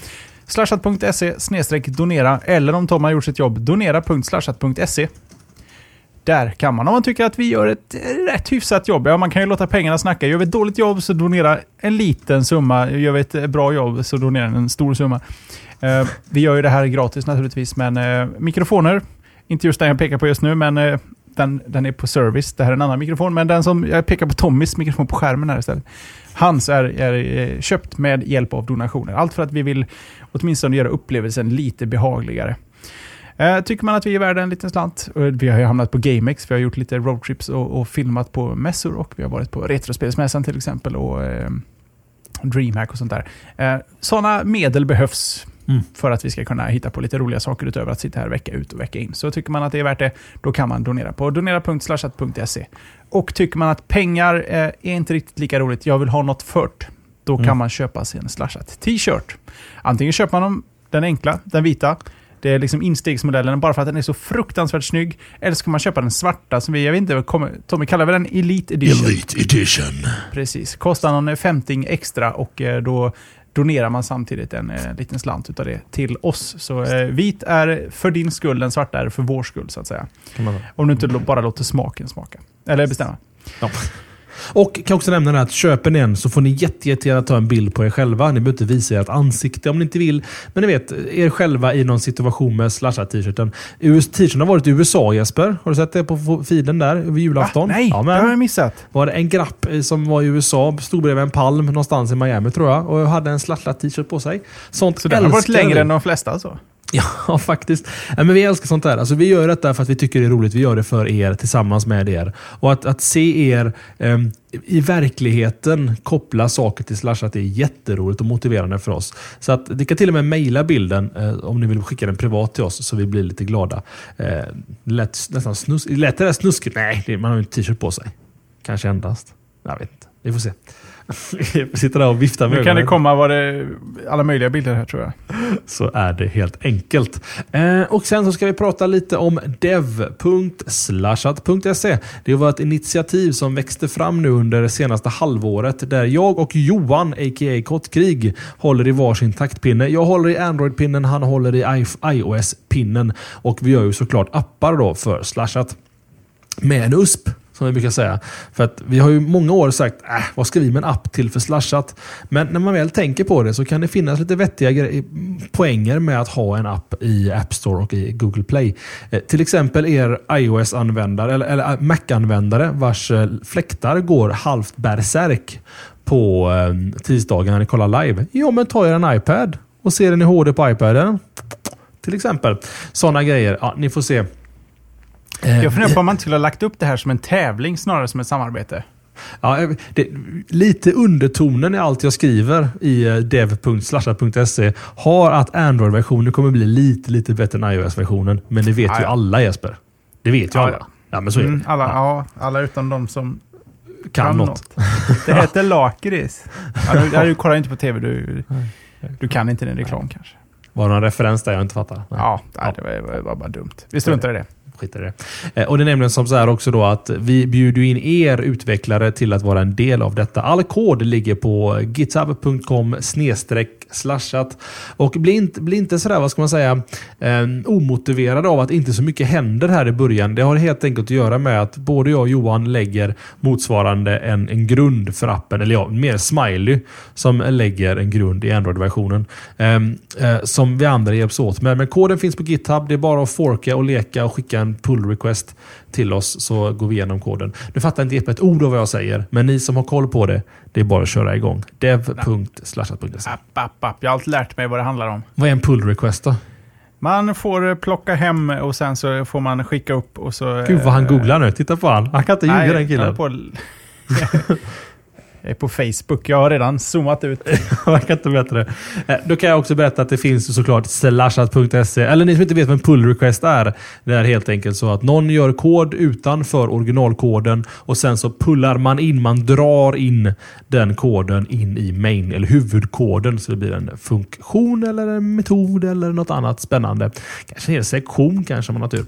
Slashat.se/donera, eller om Tom har gjort sitt jobb, donera.slashat.se. Där kan man, om man tycker att vi gör ett rätt hyfsat jobb. Ja, man kan ju låta pengarna snacka. Gör vi ett dåligt jobb så donera en liten summa. Gör vi ett bra jobb så donera en stor summa. Vi gör ju det här gratis naturligtvis. Men mikrofoner, inte just den jag pekar på just nu. Men Den är på service. Det här är en annan mikrofon. Men den som, jag pekar på Tommys mikrofon på skärmen här istället. Hans är köpt med hjälp av donationer. Allt för att vi vill åtminstone göra upplevelsen lite behagligare. Tycker man att vi är värda en liten slant. Vi har ju hamnat på GameX. Vi har gjort lite roadtrips och filmat på mässor. Och vi har varit på Retrospelsmässan till exempel. Och DreamHack och sånt där. Sådana medel behövs. För att vi ska kunna hitta på lite roliga saker utöver att sitta här vecka ut och vecka in. Så tycker man att det är värt det, då kan man donera på donera.slashat.se. Och tycker man att pengar är inte riktigt lika roligt, jag vill ha något fört, då kan man köpa sig en Slashat t-shirt. Antingen köper man den enkla, den vita. Det är liksom instegsmodellen bara för att den är så fruktansvärt snygg. Eller så kan man köpa den svarta som vi, jag vet inte, Tommy kallar väl den Elite Edition. Elite Edition. Precis. Kostar någon 50 extra och då donerar man samtidigt en liten slant utav det till oss. Så vit är för din skull, den svarta är för vår skull så att säga. Om du inte bara låter smaken smaka. Eller bestämma. Ja. Och kan också nämna att köper ni en så får ni jättegärna ta en bild på er själva. Ni behöver inte visa ert ansikte om ni inte vill. Men ni vet, er själva i någon situation med slashat t-shirten. T-shirten har varit i USA, Jesper. Har du sett det på feeden där över julafton? Ah, nej, ja, men, det har jag missat. Var det en grapp som var i USA, stod bredvid en palm någonstans i Miami tror jag. Och hade en slashat t-shirt på sig. Sånt så det har varit längre än de flesta alltså? Ja, faktiskt. Men vi älskar sånt där. Alltså, vi gör detta för att vi tycker det är roligt. Vi gör det för er, tillsammans med er. Och att se er i verkligheten koppla saker till Slashat är jätteroligt och motiverande för oss. Så att ni kan till och med mejla bilden om ni vill skicka den privat till oss så vi blir lite glada. Nästan snuskigt. Lätt är det snuskigt? Nej, man har ju en t-shirt på sig. Kanske endast. Jag vet inte. Vi får se. Jag sitter där och viftar med. Nu kan det komma alla möjliga bilder här tror jag. Så är det helt enkelt. Och sen så ska vi prata lite om dev.slashat.se. Det var ett initiativ som växte fram nu under det senaste halvåret där jag och Johan, a.k.a. Kottkrig, håller i varsin taktpinne. Jag håller i Android-pinnen, han håller i iOS-pinnen och vi gör ju såklart appar då för Slashat med en USP. Som vi brukar säga. För att vi har ju många år sagt, vad ska vi med en app till för Slashat? Men när man väl tänker på det så kan det finnas lite vettiga poänger med att ha en app i App Store och i Google Play. Till exempel er iOS-användare eller Mac-användare vars fläktar går halvt bärsärk på tisdagen när ni kollar live. Ja, men ta er en iPad och ser den i HD på iPaden. Till exempel. Sådana grejer. Ja, ni får se. Jag funderar på om man skulle ha lagt upp det här som en tävling snarare som ett samarbete. Ja, lite undertonen i allt jag skriver i dev.slashat.se har att Android-versionen kommer bli lite bättre än iOS-versionen. Men det vet ju alla, Jesper. Det vet ju alla. Ja, men så är det. Alla utom de som kan något. Det heter lakrits. Du kollar inte på tv. Du kan inte den reklam kanske. Var det någon referens där jag inte fattar? Nej. Ja, det var bara dumt. Vi struntar i det. Och det är nämligen som så här också då att vi bjuder in er utvecklare till att vara en del av detta. All kod ligger på github.com/slashat och bli inte sådär, vad ska man säga, omotiverad av att inte så mycket händer här i början. Det har helt enkelt att göra med att både jag och Johan lägger motsvarande en grund för appen, eller mer Smiley som lägger en grund i Android-versionen som vi andra hjälps åt med. Men koden finns på GitHub, det är bara att forka och leka och skicka en pull request till oss så går vi igenom koden. Nu fattar inte ett ord av vad jag säger, men ni som har koll på det är bara att köra igång. dev.slashat.se. Jag har alltid lärt mig vad det handlar om. Vad är en pull request då? Man får plocka hem och sen så får man skicka upp och så... Gud vad han googlar nu, titta på han. Han kan inte ljuga den killen. Jag är på Facebook. Jag har redan zoomat ut. Jag kan inte berätta det. Då kan jag också berätta att det finns såklart slashat.se. Eller ni som inte vet vad en pull request är. Det är helt enkelt så att någon gör kod utanför originalkoden och sen så pullar man in. Man drar in den koden in i main eller huvudkoden så det blir en funktion eller en metod eller något annat spännande. Kanske en sektion kanske om man har tur.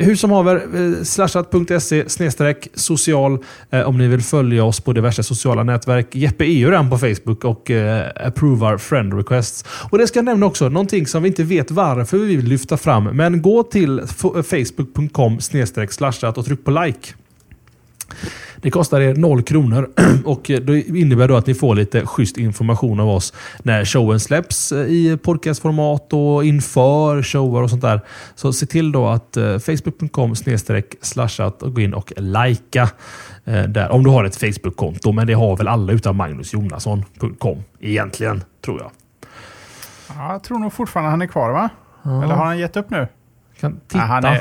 Hur som haver, slashat.se/social om ni vill följa oss på diverse sociala nätverk. Jeppe är ju redan på Facebook och approvar friend requests. Och det ska jag nämna också, någonting som vi inte vet varför vi vill lyfta fram, men gå till facebook.com/slashat och tryck på like. Det kostar er 0 kronor och då innebär då att ni får lite schysst information av oss när showen släpps i podcastformat och inför showar och sånt där. Så se till då att facebook.com/slashat och gå in och likea där. Om du har ett Facebook-konto, men det har väl alla utan magnusjonasson.com egentligen, tror jag. Ja, jag tror nog fortfarande han är kvar, va? Ja. Eller har han gett upp nu? Kan titta. Ja,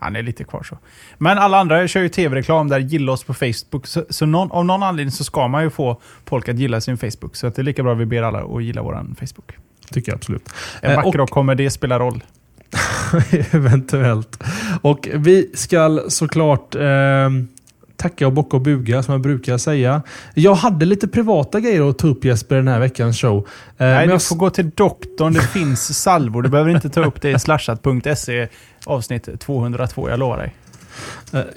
han är lite kvar så. Men alla andra kör ju tv-reklam där, gilla oss på Facebook. Så av någon anledning så ska man ju få folk att gilla sin Facebook. Så att det är lika bra att vi ber alla att gilla våran Facebook. Tycker jag absolut. En vacker och kommer det spela roll. Eventuellt. Och vi ska såklart... tacka och bocka och buga, som jag brukar säga. Jag hade lite privata grejer att ta upp, Jesper, den här veckans show. Nej, men jag får gå till doktorn. Det finns salvor. Du behöver inte ta upp det i slashat.se avsnitt 202, jag lovar dig.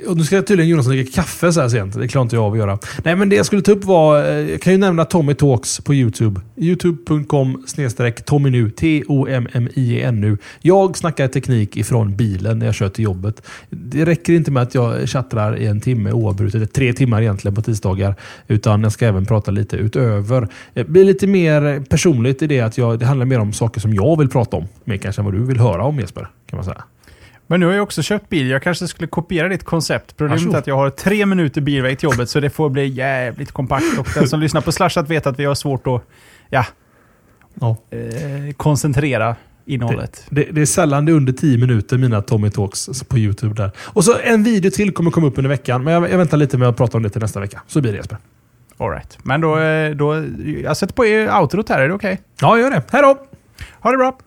Och nu ska jag tydligen Jonas dricka kaffe så här sent. Det klarar inte jag av att göra. Nej, men det jag skulle ta upp var, jag kan ju nämna Tommy Talks på Youtube. youtube.com/Tommy nu. Tommien nu. Jag snackar teknik ifrån bilen när jag kör till jobbet. Det räcker inte med att jag chattar i en timme oavbrutet, 3 timmar egentligen på tisdagar, utan jag ska även prata lite utöver. Det blir lite mer personligt i det att det handlar mer om saker som jag vill prata om, mer kanske än vad du vill höra om, Jesper, kan man säga. Men nu har jag också köpt bil. Jag kanske skulle kopiera ditt koncept. Problemet är att jag har 3 minuter bilväg till jobbet, så det får bli jävligt kompakt. Och den som lyssnar på Slashat vet att vi har svårt att koncentrera innehållet. Det är sällan det är under 10 minuter, mina Tommy Talks på Youtube där. Och så en video till kommer komma upp under veckan. Men jag väntar lite med att prata om det till nästa vecka. Så blir det, Jesper. All right. Men då jag sätter på outrot här. Är det okej? Ja, gör det. Hej då! Ha det bra!